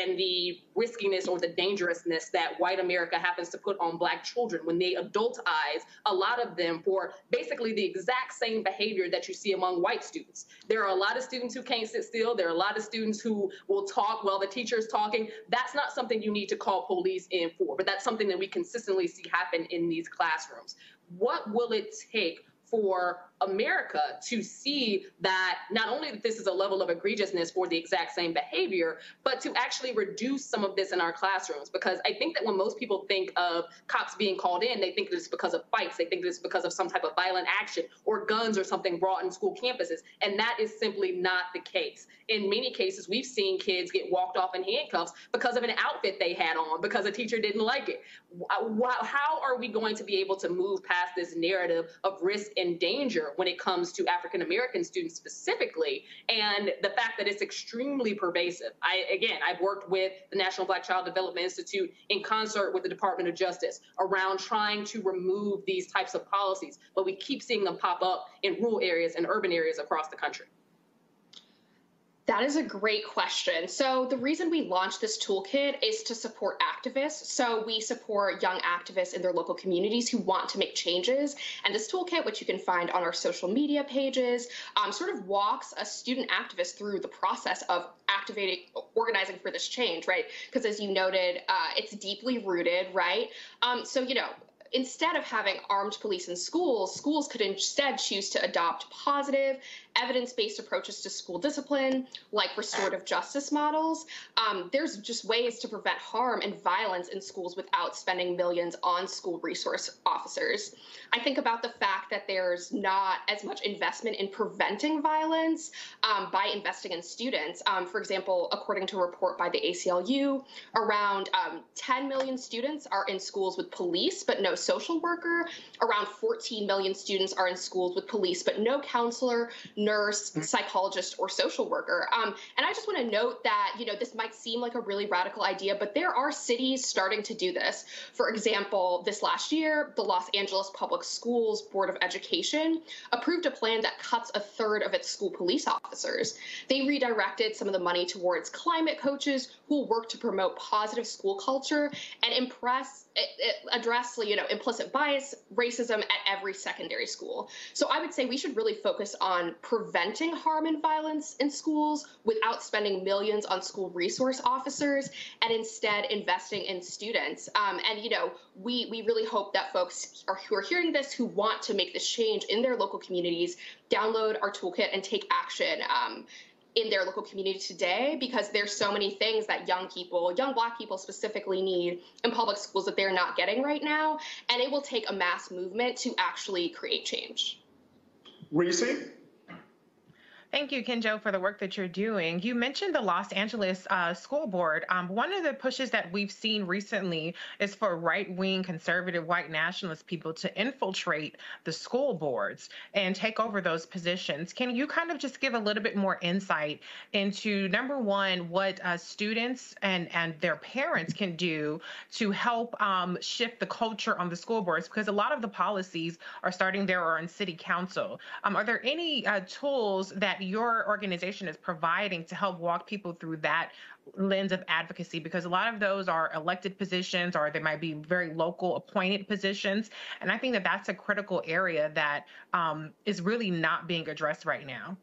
and the riskiness or the dangerousness that white America happens to put on Black children when they adultize a lot of them for basically the exact same behavior that you see among white students. There are a lot of students who can't sit still. There are a lot of students who will talk while the teacher's talking. That's not something you need to call police in for, but that's something that we consistently see happen in these classrooms. What will it take for America to see that not only that this is a level of egregiousness for the exact same behavior, but to actually reduce some of this in our classrooms? Because I think that when most people think of cops being called in, they think it's because of fights. They think it's because of some type of violent action or guns or something brought in school campuses. And that is simply not the case. In many cases, we've seen kids get walked off in handcuffs because of an outfit they had on, because a teacher didn't like it. How are we going to be able to move past this narrative of risk and danger when it comes to African-American students specifically, and the fact that it's extremely pervasive? I, again, I've worked with the National Black Child Development Institute in concert with the Department of Justice around trying to remove these types of policies, but we keep seeing them pop up in rural areas and urban areas across the country. That is a great question. So the reason we launched this toolkit is to support activists. So we support young activists in their local communities who want to make changes. And this toolkit, which you can find on our social media pages, um, sort of walks a student activist through the process of activating, organizing for this change, right? Because as you noted, uh, it's deeply rooted, right? Um, so, you know, instead of having armed police in schools, schools could instead choose to adopt positive, evidence-based approaches to school discipline, like restorative justice models. Um, there's just ways to prevent harm and violence in schools without spending millions on school resource officers. I think about the fact that there's not as much investment in preventing violence um, by investing in students. Um, for example, according to a report by the A C L U, around um, ten million students are in schools with police but no social worker. Around fourteen million students are in schools with police but no counselor, nurse, psychologist, or social worker. Um, and I just want to note that, you know, this might seem like a really radical idea, but there are cities starting to do this. For example, this last year, the Los Angeles Public Schools Board of Education approved a plan that cuts a third of its school police officers. They redirected some of the money towards climate coaches who will work to promote positive school culture and impress, address, you know, implicit bias, racism at every secondary school. So I would say we should really focus on preventing harm and violence in schools without spending millions on school resource officers, and instead investing in students. Um, and, you know, we, we really hope that folks are, who are hearing this, who want to make this change in their local communities, download our toolkit and take action um, in their local community today, because there's so many things that young people, young Black people specifically need in public schools that they're not getting right now. And it will take a mass movement to actually create change. Recy? Thank you, Kenjo, for the work that you're doing. You mentioned the Los Angeles uh, School Board. Um, one of the pushes that we've seen recently is for right-wing, conservative, white nationalist people to infiltrate the school boards and take over those positions. Can you kind of just give a little bit more insight into, number one, what uh, students and, and their parents can do to help um, shift the culture on the school boards? Because a lot of the policies are starting there or in city council. Um, are there any uh, tools that your organization is providing to help walk people through that lens of advocacy? Because a lot of those are elected positions, or they might be very local appointed positions. And I think that that's a critical area that um, is really not being addressed right now.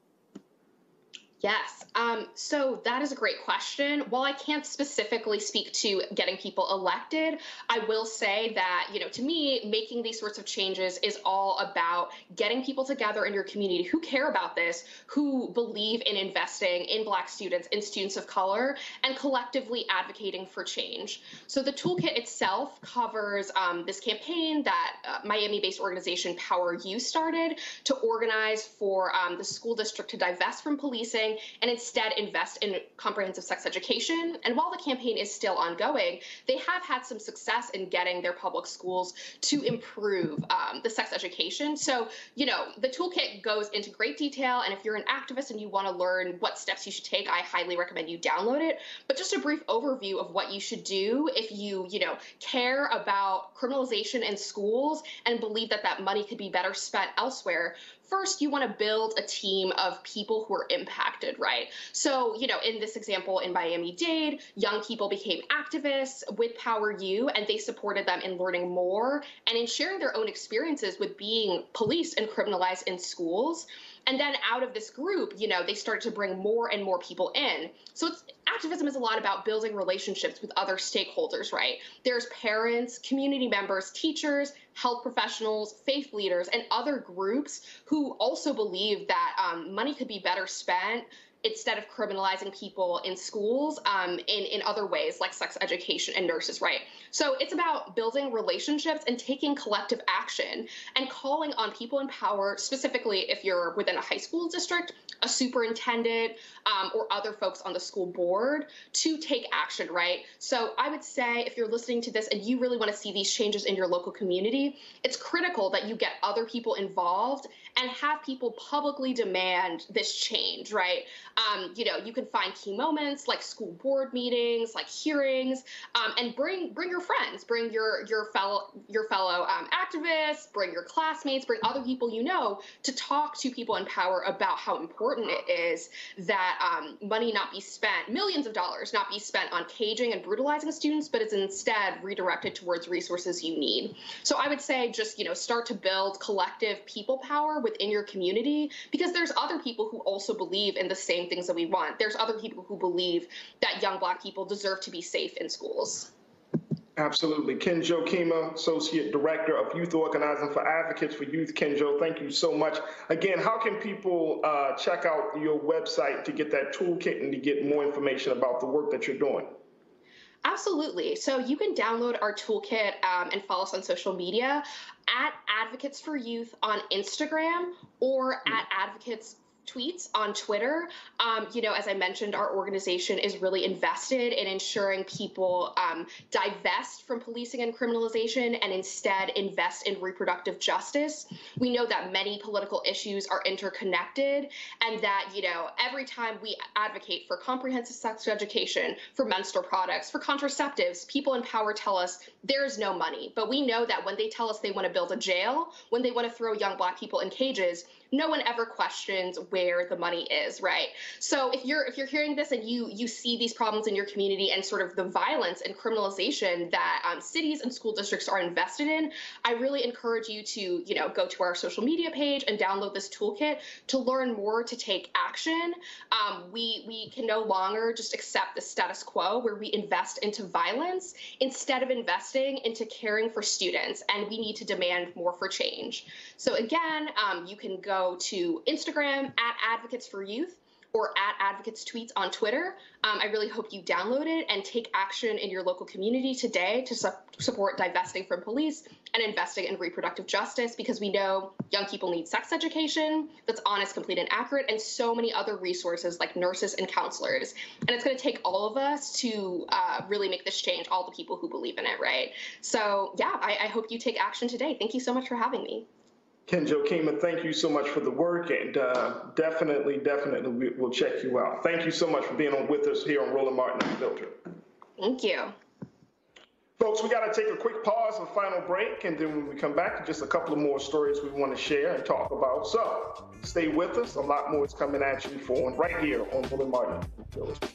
Yes. Um, so that is a great question. While I can't specifically speak to getting people elected, I will say that, you know, to me, making these sorts of changes is all about getting people together in your community who care about this, who believe in investing in Black students, in students of color, and collectively advocating for change. So the toolkit itself covers um, this campaign that uh, Miami-based organization Power U started to organize for um, the school district to divest from policing and instead invest in comprehensive sex education. And while the campaign is still ongoing, they have had some success in getting their public schools to improve um, the sex education. So, you know, the toolkit goes into great detail. And if you're an activist and you want to learn what steps you should take, I highly recommend you download it. But just a brief overview of what you should do if you, you know, care about criminalization in schools and believe that that money could be better spent elsewhere. First, you want to build a team of people who are impacted, right? So, you know, in this example in Miami-Dade, young people became activists with Power U, and they supported them in learning more and in sharing their own experiences with being policed and criminalized in schools. And then out of this group, you know, they started to bring more and more people in. So it's, activism is a lot about building relationships with other stakeholders, right? There's parents, community members, teachers, health professionals, faith leaders, and other groups who also believe that um, money could be better spent instead of criminalizing people in schools um, in, in other ways, like sex education and nurses, right? So it's about building relationships and taking collective action and calling on people in power, specifically if you're within a high school district, a superintendent, um, or other folks on the school board to take action, right? So I would say if you're listening to this and you really want to see these changes in your local community, it's critical that you get other people involved and have people publicly demand this change, right? Um, you know, you can find key moments like school board meetings, like hearings, um, and bring bring your friends, bring your your fellow your fellow um, activists, bring your classmates, bring other people you know to talk to people in power about how important it is that um, money not be spent, millions of dollars not be spent on caging and brutalizing students, but it's instead redirected towards resources you need. So I would say just, you know, start to build collective people power within your community, because there's other people who also believe in the same things that we want. There's other people who believe that young Black people deserve to be safe in schools. Absolutely. Kenjo Kima, Associate Director of Youth Organizing for Advocates for Youth. Kenjo, thank you so much. Again, how can people uh, check out your website to get that toolkit and to get more information about the work that you're doing? Absolutely. So you can download our toolkit um, and follow us on social media at Advocates for Youth on Instagram or at Advocates Tweets on Twitter. Um, you know, as I mentioned, our organization is really invested in ensuring people um, divest from policing and criminalization and instead invest in reproductive justice. We know that many political issues are interconnected and that, you know, every time we advocate for comprehensive sex education, for menstrual products, for contraceptives, people in power tell us there is no money. But we know that when they tell us they want to build a jail, when they want to throw young Black people in cages, no one ever questions where the money is, right? So if you're if you're hearing this and you you see these problems in your community and sort of the violence and criminalization that um, cities and school districts are invested in, I really encourage you to you know go to our social media page and download this toolkit to learn more, to take action. Um, we we can no longer just accept the status quo where we invest into violence instead of investing into caring for students, and we need to demand more for change. So again, um, you can go to Instagram at Advocates for Youth or at Advocates Tweets on Twitter. Um, I really hope you download it and take action in your local community today to su support divesting from police and investing in reproductive justice, because we know young people need sex education that's honest, complete, and accurate, and so many other resources like nurses and counselors. And it's going to take all of us to uh, really make this change, all the people who believe in it, right? So yeah, I, I hope you take action today. Thank you so much for having me. Kenjo Kima, thank you so much for the work, and uh, definitely, definitely we'll check you out. Thank you so much for being on with us here on Roland Martin Unfiltered. Thank you. Folks, we got to take a quick pause, a final break, and then when we come back, just a couple of more stories we want to share and talk about. So stay with us. A lot more is coming at you for and right here on Roland Martin Unfiltered.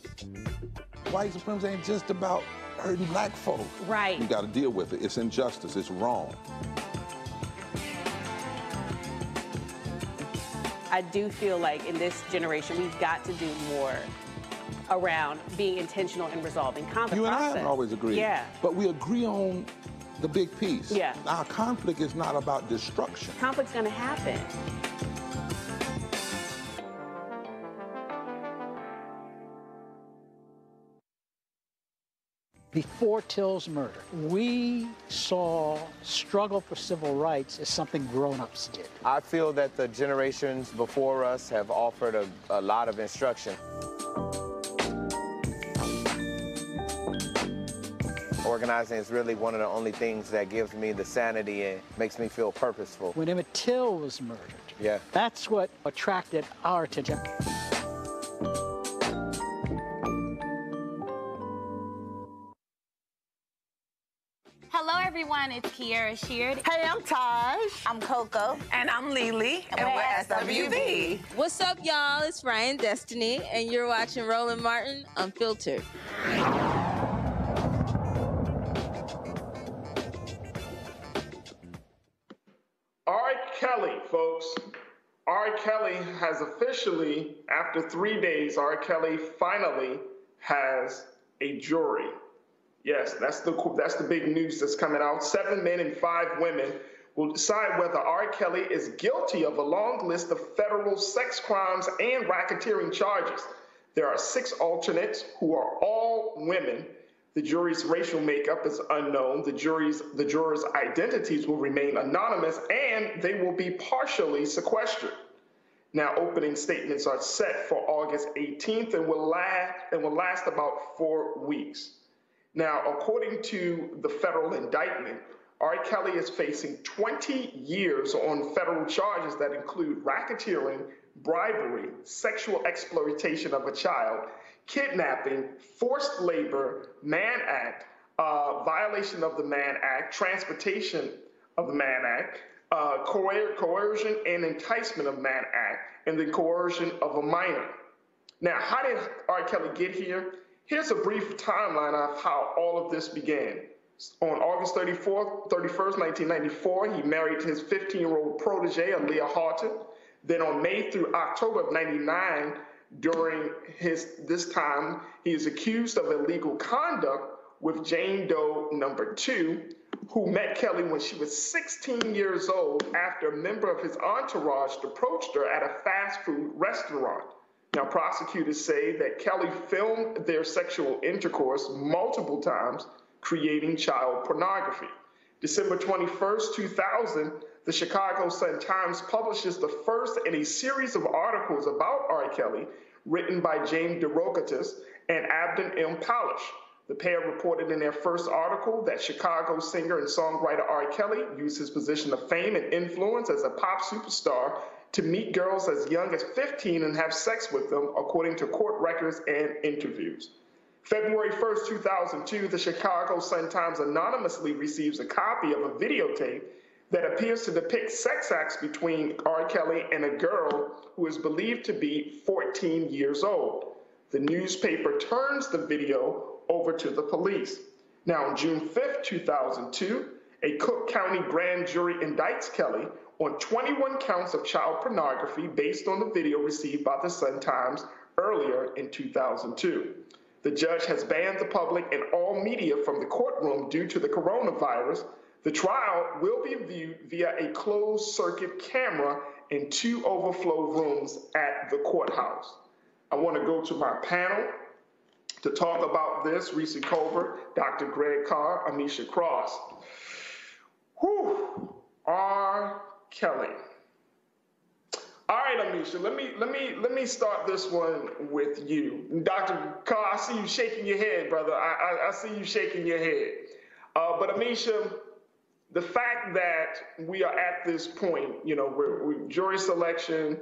White supremacy ain't just about hurting Black folk. Right. You got to deal with it. It's injustice. It's wrong. I do feel like in this generation, we've got to do more around being intentional in resolving conflict. You and process. I have always agreed. Yeah. But we agree on the big piece. Yeah. Our conflict is not about destruction. Conflict's going to happen. Before Till's murder, we saw struggle for civil rights as something grown-ups did. I feel that the generations before us have offered a, a lot of instruction. Organizing is really one of the only things that gives me the sanity and makes me feel purposeful. When Emmett Till was murdered, yeah, that's what attracted our attention. Hello, everyone. It's Kiara Sheard. Hey, I'm Taj. I'm Coco. And I'm Lily. And, and we're, we're S W B. What's up, y'all? It's Ryan Destiny, and you're watching Roland Martin Unfiltered. R. Kelly, folks. R. Kelly has officially, after three days, R. Kelly finally has a jury. Yes, that's the, that's the big news that's coming out. Seven men and five women will decide whether R. Kelly is guilty of a long list of federal sex crimes and racketeering charges. There are six alternates who are all women. The jury's racial makeup is unknown. The jury's, the jurors' identities will remain anonymous, and they will be partially sequestered. Now, opening statements are set for August eighteenth and will last, and will last about four weeks. Now, according to the federal indictment, R. Kelly is facing twenty years on federal charges that include racketeering, bribery, sexual exploitation of a child, kidnapping, forced labor, Mann Act, uh, violation of the Mann Act, transportation of the Mann Act, uh, coer coercion and enticement of Mann Act, and the coercion of a minor. Now, how did R. Kelly get here? Here's a brief timeline of how all of this began. On August thirty-fourth, thirty-first, nineteen ninety-four, he married his fifteen-year-old protege, Aaliyah Horton. Then on May through October of ninety-nine, during his this time, he is accused of illegal conduct with Jane Doe number two, who met Kelly when she was sixteen years old after a member of his entourage approached her at a fast food restaurant. Now, prosecutors say that Kelly filmed their sexual intercourse multiple times, creating child pornography. December twenty-first, two thousand, the Chicago Sun-Times publishes the first in a series of articles about R. Kelly written by James DeRogatis and Abden M. Polish. The pair reported in their first article that Chicago singer and songwriter R. Kelly used his position of fame and influence as a pop superstar to meet girls as young as fifteen and have sex with them, according to court records and interviews. February first, two thousand two, the Chicago Sun-Times anonymously receives a copy of a videotape that appears to depict sex acts between R. Kelly and a girl who is believed to be fourteen years old. The newspaper turns the video over to the police. Now, on June fifth, two thousand two, a Cook County grand jury indicts Kelly on twenty-one counts of child pornography based on the video received by the Sun-Times earlier in two thousand two. The judge has banned the public and all media from the courtroom due to the coronavirus. The trial will be viewed via a closed-circuit camera in two overflow rooms at the courthouse. I want to go to my panel to talk about this: Recy Colbert, Doctor Greg Carr, Amisha Cross. Whew. R. Kelly. All right, Amisha, let me let me let me start this one with you. Doctor Carr, I see you shaking your head, brother. I, I, I see you shaking your head. Uh, but Amisha, the fact that we are at this point, you know, we're, we're jury selection.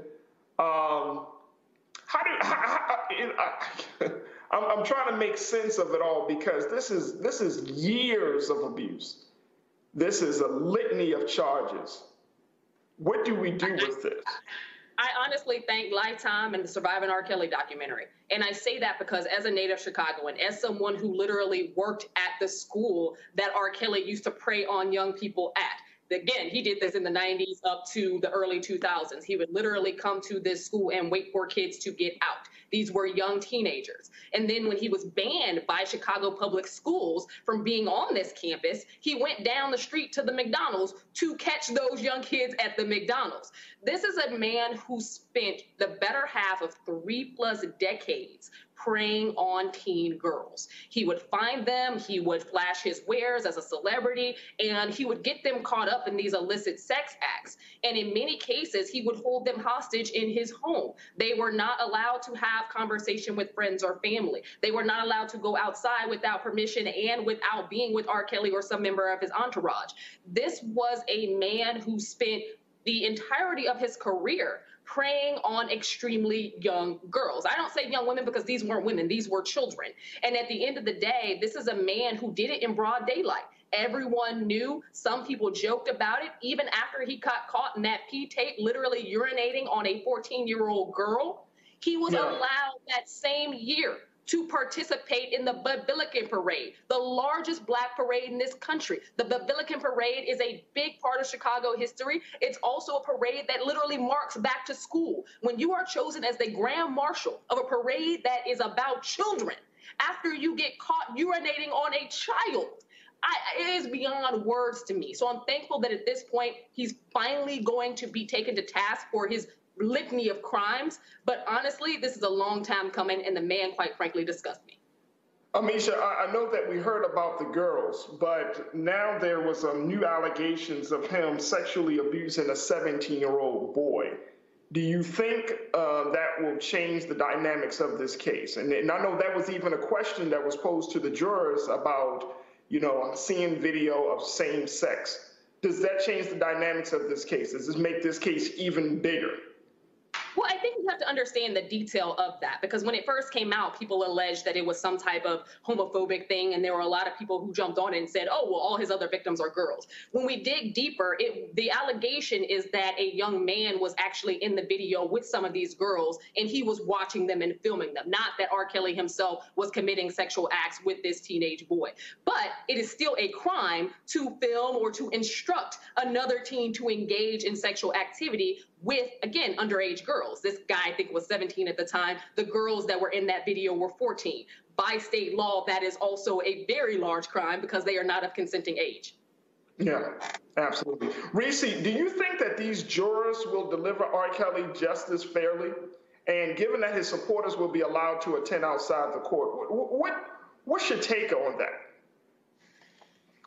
Um, how do how, I, I, I'm, I'm trying to make sense of it all, because this is this is years of abuse. This is a litany of charges. What do we do with this? I honestly thank Lifetime and the Surviving R. Kelly documentary. And I say that because, as a native Chicagoan, as someone who literally worked at the school that R. Kelly used to prey on young people at, again, he did this in the nineties up to the early two thousands. He would literally come to this school and wait for kids to get out. These were young teenagers. And then when he was banned by Chicago Public Schools from being on this campus, he went down the street to the McDonald's to catch those young kids at the McDonald's. This is a man who spent the better half of three plus decades preying on teen girls. He would find them, he would flash his wares as a celebrity, and he would get them caught up in these illicit sex acts. And in many cases, he would hold them hostage in his home. They were not allowed to have conversation with friends or family. They were not allowed to go outside without permission and without being with R. Kelly or some member of his entourage. This was a man who spent the entirety of his career preying on extremely young girls. I don't say young women because these weren't women, these were children. And at the end of the day, this is a man who did it in broad daylight. Everyone knew. Some people joked about it. Even after he got caught in that pee tape, literally urinating on a fourteen-year-old girl, he was yeah. allowed that same year to participate in the Bud Billiken parade, the largest black parade in this country. The Bud Billiken parade is a big part of Chicago history. It's also a parade that literally marks back to school. When you are chosen as the grand marshal of a parade that is about children, after you get caught urinating on a child, I, it is beyond words to me. So I'm thankful that at this point, he's finally going to be taken to task for his litany of crimes, but honestly, this is a long time coming, and the man, quite frankly, disgusts me. Amisha, I know that we heard about the girls, but now there was some new allegations of him sexually abusing a seventeen-year-old boy. Do you think uh, that will change the dynamics of this case? And, and I know that was even a question that was posed to the jurors about, You know, I'm seeing video of same sex. Does that change the dynamics of this case? Does this make this case even bigger? Well, I think you have to understand the detail of that, because when it first came out, people alleged that it was some type of homophobic thing, and there were a lot of people who jumped on it and said, oh, well, all his other victims are girls. When we dig deeper, it, the allegation is that a young man was actually in the video with some of these girls, and he was watching them and filming them, not that R. Kelly himself was committing sexual acts with this teenage boy. But it is still a crime to film or to instruct another teen to engage in sexual activity with, again, underage girls. This guy, I think, was seventeen at the time. The girls that were in that video were fourteen. By state law, that is also a very large crime because they are not of consenting age. Yeah, absolutely. Recy, do you think that these jurors will deliver R. Kelly justice fairly? And given that his supporters will be allowed to attend outside the court, what, what's your take on that?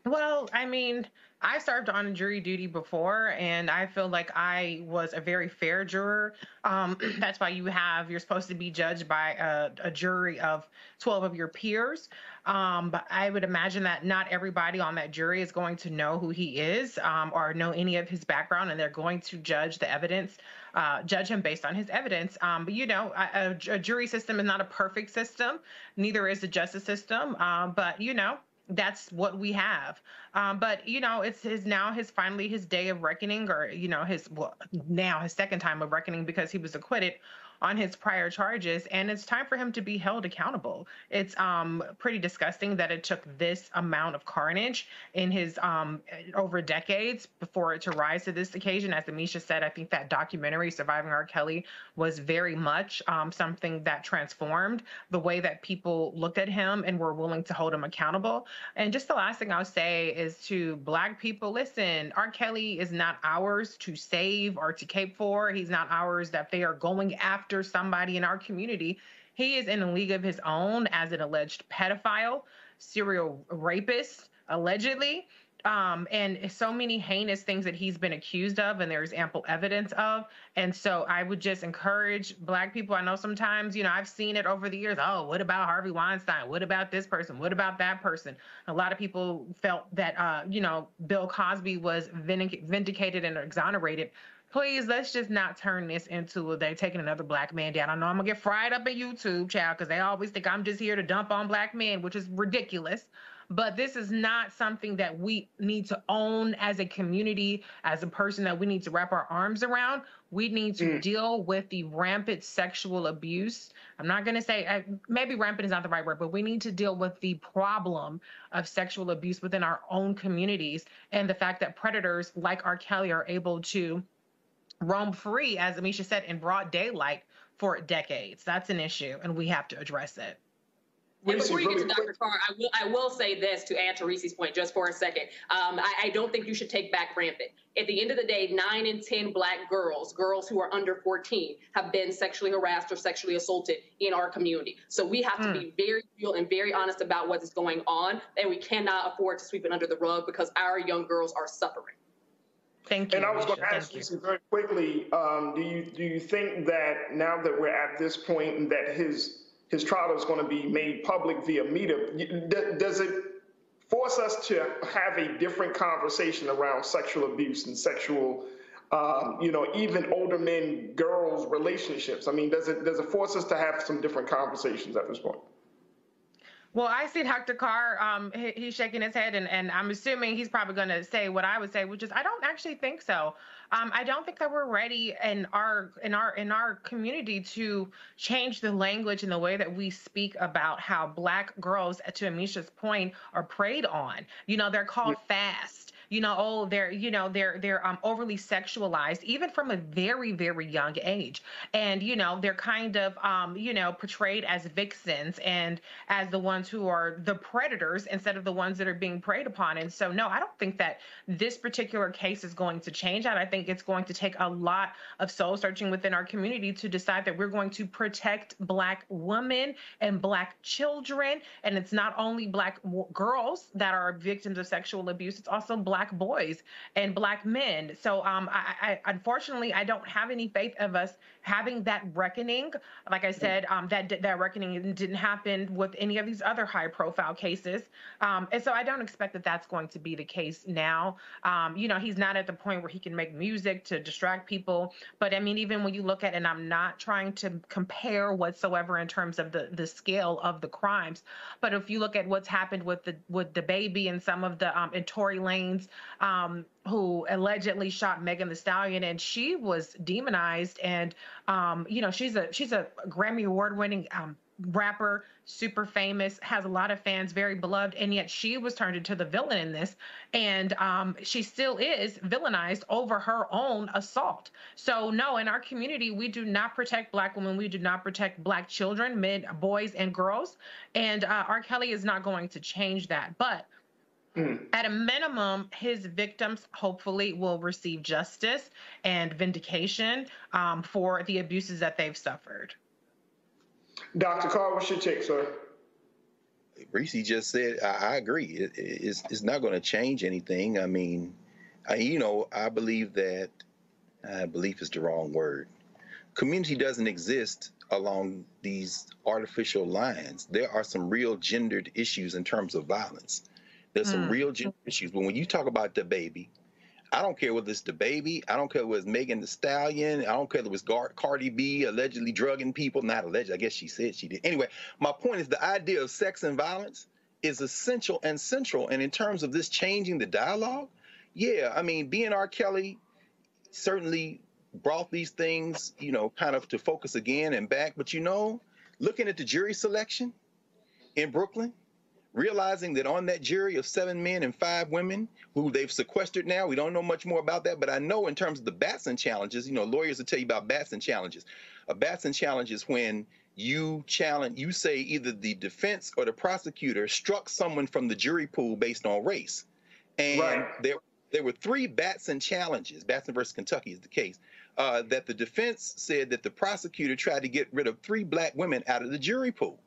Well, I mean, I served on jury duty before, and I feel like I was a very fair juror. Um, that's why you have, you're supposed to be judged by a, a jury of twelve of your peers. Um, but I would imagine that not everybody on that jury is going to know who he is um, or know any of his background, and they're going to judge the evidence, uh, judge him based on his evidence. Um, but, you know, a, a jury system is not a perfect system. Neither is the justice system. Uh, but, you know, that's what we have. Um, but, you know, it's his now his finally his day of reckoning, or, you know, his well, now his second time of reckoning, because he was acquitted on his prior charges. And it's time for him to be held accountable. It's um, pretty disgusting that it took this amount of carnage in his um, over decades before it to rise to this occasion. As Amisha said, I think that documentary, Surviving R. Kelly, was very much um, something that transformed the way that people looked at him and were willing to hold him accountable. And just the last thing I'll say is to Black people, listen, R. Kelly is not ours to save or to cape for. He's not ours that they are going after somebody in our community. He is in a league of his own as an alleged pedophile, serial rapist, allegedly, um, and so many heinous things that he's been accused of, and there's ample evidence of. And so I would just encourage Black people. I know sometimes, you know, I've seen it over the years. Oh, what about Harvey Weinstein? What about this person? What about that person? A lot of people felt that, uh, you know, Bill Cosby was vindic- vindicated and exonerated. Please, let's just not turn this into a day taking another Black man down. I know I'm going to get fried up at YouTube, child, because they always think I'm just here to dump on Black men, which is ridiculous. But this is not something that we need to own as a community, as a person that we need to wrap our arms around. We need to mm. deal with the rampant sexual abuse. I'm not going to say, maybe rampant is not the right word, but we need to deal with the problem of sexual abuse within our own communities, and the fact that predators like R. Kelly are able to roam free, as Amisha said, in broad daylight for decades. That's an issue, and we have to address it. And before you get to Doctor Carr, I will, I will say this to add to Recy's point just for a second. Um, I, I don't think you should take back rampant. At the end of the day, nine in ten Black girls, girls who are under fourteen, have been sexually harassed or sexually assaulted in our community. So we have mm. to be very real and very honest about what is going on, and we cannot afford to sweep it under the rug, because our young girls are suffering. Thank you. And I was going to ask you very quickly, um, do you do you think that now that we're at this point and that his his trial is going to be made public via media, does it force us to have a different conversation around sexual abuse and sexual, um, you know, even older men, girls relationships? I mean, does it does it force us to have some different conversations at this point? Well, I see Doctor Carr, um, he, he's shaking his head, and, and I'm assuming he's probably going to say what I would say, which is I don't actually think so. Um, I don't think that we're ready in our in our in our community to change the language and the way that we speak about how Black girls, to Amisha's point, are preyed on. You know, they're called yeah. fast. You know, oh, they're, you know, they're, they're um, overly sexualized, even from a very, very young age. And, you know, they're kind of, um, you know, portrayed as vixens and as the ones who are the predators instead of the ones that are being preyed upon. And so, no, I don't think that this particular case is going to change that. I think it's going to take a lot of soul searching within our community to decide that we're going to protect Black women and Black children. And it's not only Black girls that are victims of sexual abuse, it's also Black Black boys and Black men. So um, I, I unfortunately, I don't have any faith of us having that reckoning. Like I said, um, that that reckoning didn't happen with any of these other high profile cases. Um, and so I don't expect that that's going to be the case now. Um, you know, he's not at the point where he can make music to distract people. But I mean, even when you look at, and I'm not trying to compare whatsoever in terms of the, the scale of the crimes, but if you look at what's happened with the with DaBaby and some of the, um, and Tory Lanez, um, who allegedly shot Megan Thee Stallion, and she was demonized. And, um, you know, she's a, she's a Grammy award-winning, um, rapper, super famous, has a lot of fans, very beloved, and yet she was turned into the villain in this, and um, she still is villainized over her own assault. So no, in our community, we do not protect Black women, we do not protect Black children, men, boys, and girls, and uh, R. Kelly is not going to change that. But at a minimum, his victims hopefully will receive justice and vindication um, for the abuses that they've suffered. Doctor Carr, what's your take, sir? Recy just said, I, I agree. It, it's, it's not going to change anything. I mean, I, you know, I believe that, uh, belief is the wrong word. Community doesn't exist along these artificial lines. There are some real gendered issues in terms of violence. There's mm. some real gendered issues. But when you talk about DaBaby, I don't care whether it's DaBaby, I don't care whether it's Megan Thee Stallion, I don't care whether it's Gar- Cardi B allegedly drugging people, not alleged, I guess she said she did. Anyway, my point is the idea of sex and violence is essential and central, and in terms of this changing the dialogue, yeah, I mean, being R. Kelly certainly brought these things, you know, kind of to focus again and back, but you know, looking at the jury selection in Brooklyn, realizing that on that jury of seven men and five women who they've sequestered now, we don't know much more about that, but I know in terms of the Batson challenges, you know, lawyers will tell you about Batson challenges. A Batson challenge is when you challenge, you say either the defense or the prosecutor struck someone from the jury pool based on race. And right. there, there were three Batson challenges, Batson versus Kentucky is the case, uh, that the defense said that the prosecutor tried to get rid of three Black women out of the jury pool.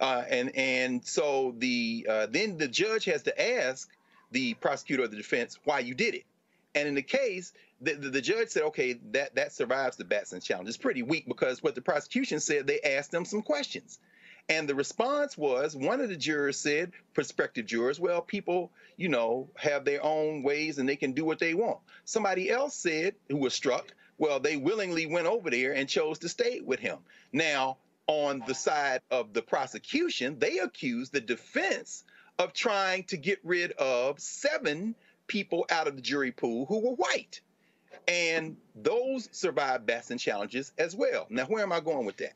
Uh, and and so the uh, then the judge has to ask the prosecutor or the defense why you did it. And in the case, the, the, the judge said, okay, that, that survives the Batson challenge. It's pretty weak because what the prosecution said, they asked them some questions. And the response was, one of the jurors said, prospective jurors, well, people, you know, have their own ways and they can do what they want. Somebody else said, who was struck, well, they willingly went over there and chose to stay with him. Now, on the side of the prosecution, they accused the defense of trying to get rid of seven people out of the jury pool who were white. And those survived Batson challenges as well. Now, where am I going with that?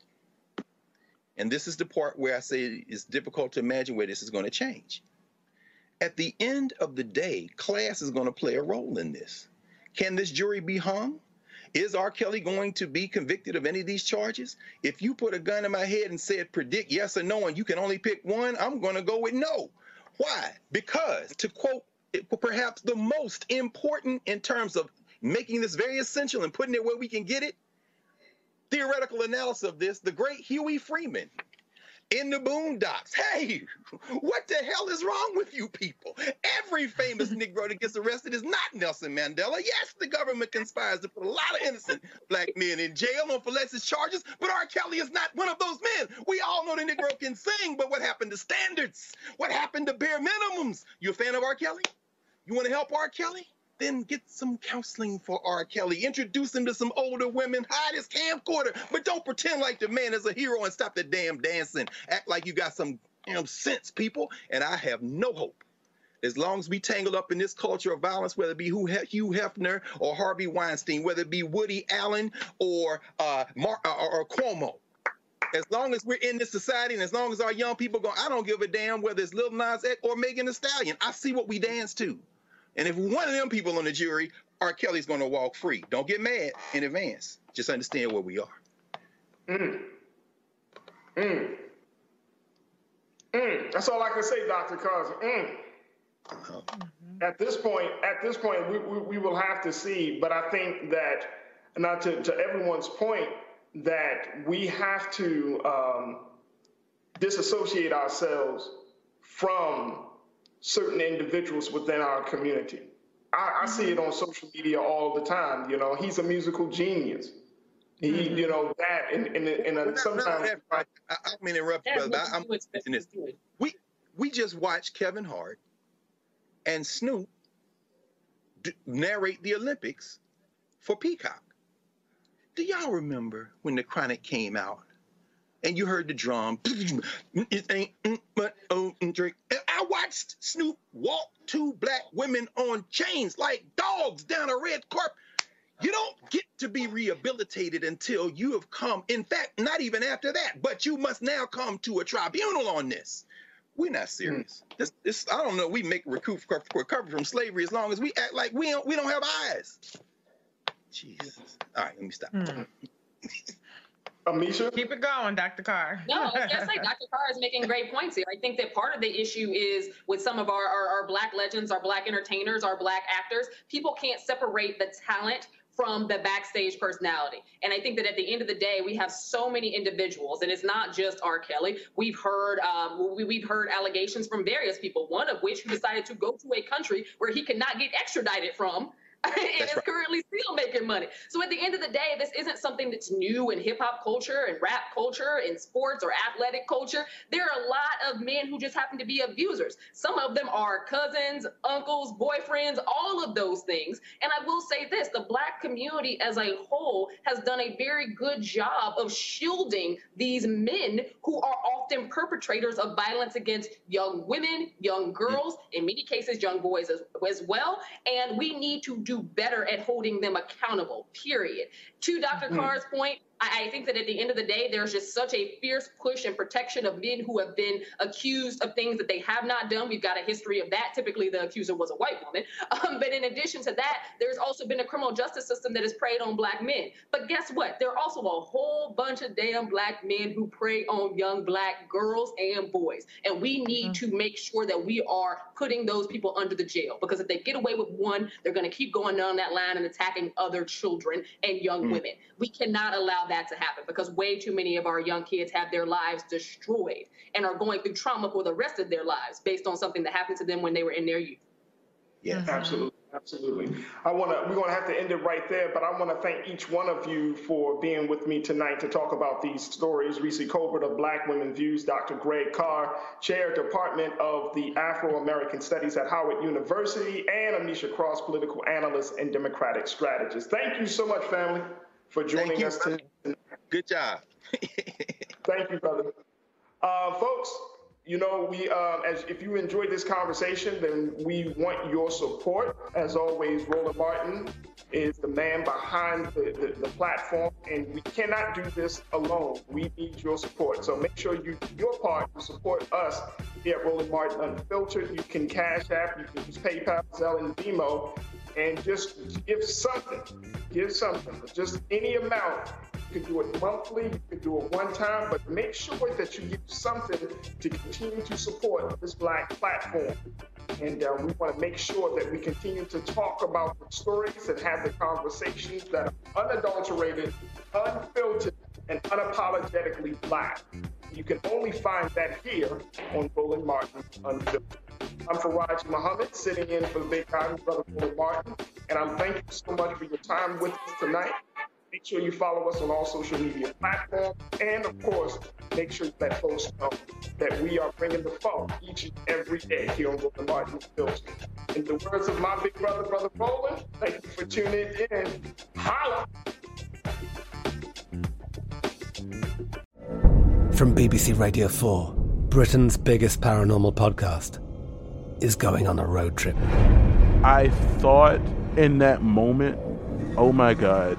And this is the part where I say it's difficult to imagine where this is going to change. At the end of the day, class is going to play a role in this. Can this jury be hung? Is R. Kelly going to be convicted of any of these charges? If you put a gun in my head and said, predict yes or no, and you can only pick one, I'm going to go with no. Why? Because, to quote perhaps the most important in terms of making this very essential and putting it where we can get it, theoretical analysis of this, the great Huey Freeman in the Boondocks. Hey, what the hell is wrong with you people? Every famous Negro that gets arrested is not Nelson Mandela. Yes, the government conspires to put a lot of innocent Black men in jail on fallacious charges, but R. Kelly is not one of those men. We all know the Negro can sing, but what happened to standards? What happened to bare minimums? You a fan of R. Kelly? You want to help R. Kelly? Then get some counseling for R. Kelly. Introduce him to some older women. Hide his camcorder. But don't pretend like the man is a hero and stop the damn dancing. Act like you got some damn sense, people. And I have no hope. As long as we tangle up in this culture of violence, whether it be Hugh Hefner or Harvey Weinstein, whether it be Woody Allen or, uh, Mar- or, or Cuomo, as long as we're in this society and as long as our young people go, I don't give a damn whether it's Lil Nas X or Megan Thee Stallion. I see what we dance to. And if one of them people on the jury, R. Kelly's going to walk free. Don't get mad in advance. Just understand where we are. Mm. Mm. Mm. That's all I can say, Doctor Carson. Mm. Uh-huh. At this point, at this point, we, we, we will have to see. But I think that, not to, to everyone's point, that we have to um, disassociate ourselves from certain individuals within our community. I, I see it on social media all the time. You know, he's a musical genius. He, mm-hmm. you know, that and and, and uh, sometimes. I, I don't mean to interrupt you, brother. I'm mentioning this. We we just watched Kevin Hart and Snoop d- narrate the Olympics for Peacock. Do y'all remember when The Chronic came out and you heard the drum? It ain't but oh drink. I watched Snoop walk two black women on chains like dogs down a red carpet. You don't get to be rehabilitated until you have come, in fact, not even after that, but you must now come to a tribunal on this. We're not serious. Mm. This, this, I don't know. We make recoup, recover from slavery as long as we act like we don't, we don't have eyes. Jesus. All right, let me stop. Mm. Amisha? Keep it going, Doctor Carr. No, I was going to say, Doctor Carr is making great points here. I think that part of the issue is with some of our, our, our Black legends, our Black entertainers, our Black actors, people can't separate the talent from the backstage personality. And I think that at the end of the day, we have so many individuals, and it's not just R. Kelly. We've heard um, we, we've heard allegations from various people, one of which who decided to go to a country where he could not get extradited from, and that's is right. currently still making money. So at the end of the day, this isn't something that's new in hip-hop culture and rap culture and sports or athletic culture. There are a lot of men who just happen to be abusers. Some of them are cousins, uncles, boyfriends, all of those things. And I will say this, the Black community as a whole has done a very good job of shielding these men who are often perpetrators of violence against young women, young girls, mm-hmm. in many cases young boys as, as well. And we need to do do better at holding them accountable, period. To Doctor Mm-hmm. Carr's point, I think that at the end of the day, there's just such a fierce push and protection of men who have been accused of things that they have not done. We've got a history of that. Typically, the accuser was a white woman. Um, but in addition to that, there's also been a criminal justice system that has preyed on Black men. But guess what? There are also a whole bunch of damn Black men who prey on young Black girls and boys. And we need mm-hmm. to make sure that we are putting those people under the jail. Because if they get away with one, they're going to keep going down that line and attacking other children and young mm-hmm. women. We cannot allow that. that to happen because way too many of our young kids have their lives destroyed and are going through trauma for the rest of their lives based on something that happened to them when they were in their youth. Yeah, mm-hmm. absolutely. Absolutely. I want to, we're going to have to end it right there, but I want to thank each one of you for being with me tonight to talk about these stories. Recy Colbert of Black Women Views, Doctor Greg Carr, Chair, Department of the Afro-American Studies at Howard University, and Amisha Cross, Political Analyst and Democratic Strategist. Thank you so much, family, for joining us today. Good job. Thank you, brother. Uh, folks, you know, we uh, as if you enjoyed this conversation, then we want your support. As always, Roland Martin is the man behind the, the, the platform, and we cannot do this alone. We need your support. So make sure you do your part to support us here at Roland Martin Unfiltered. You can Cash App, you can use PayPal, Zelle, and Venmo, and just give something. Give something, just any amount. You can do it monthly, you can do it one time, but make sure that you give something to continue to support this Black platform. And uh, we want to make sure that we continue to talk about the stories and have the conversations that are unadulterated, unfiltered, and unapologetically Black. You can only find that here on Roland Martin Unfiltered. I'm for Raji Muhammad, sitting in for the big time, brother Roland Martin, and I thank you so much for your time with us tonight. Make sure you follow us on all social media platforms, and of course, make sure that folks know that we are bringing the fun each and every day here on Roland Martin Unfiltered. In the words of my big brother, brother Roland, thank you for tuning in. Holla! From B B C Radio four, Britain's biggest paranormal podcast is going on a road trip. I thought in that moment, oh my God,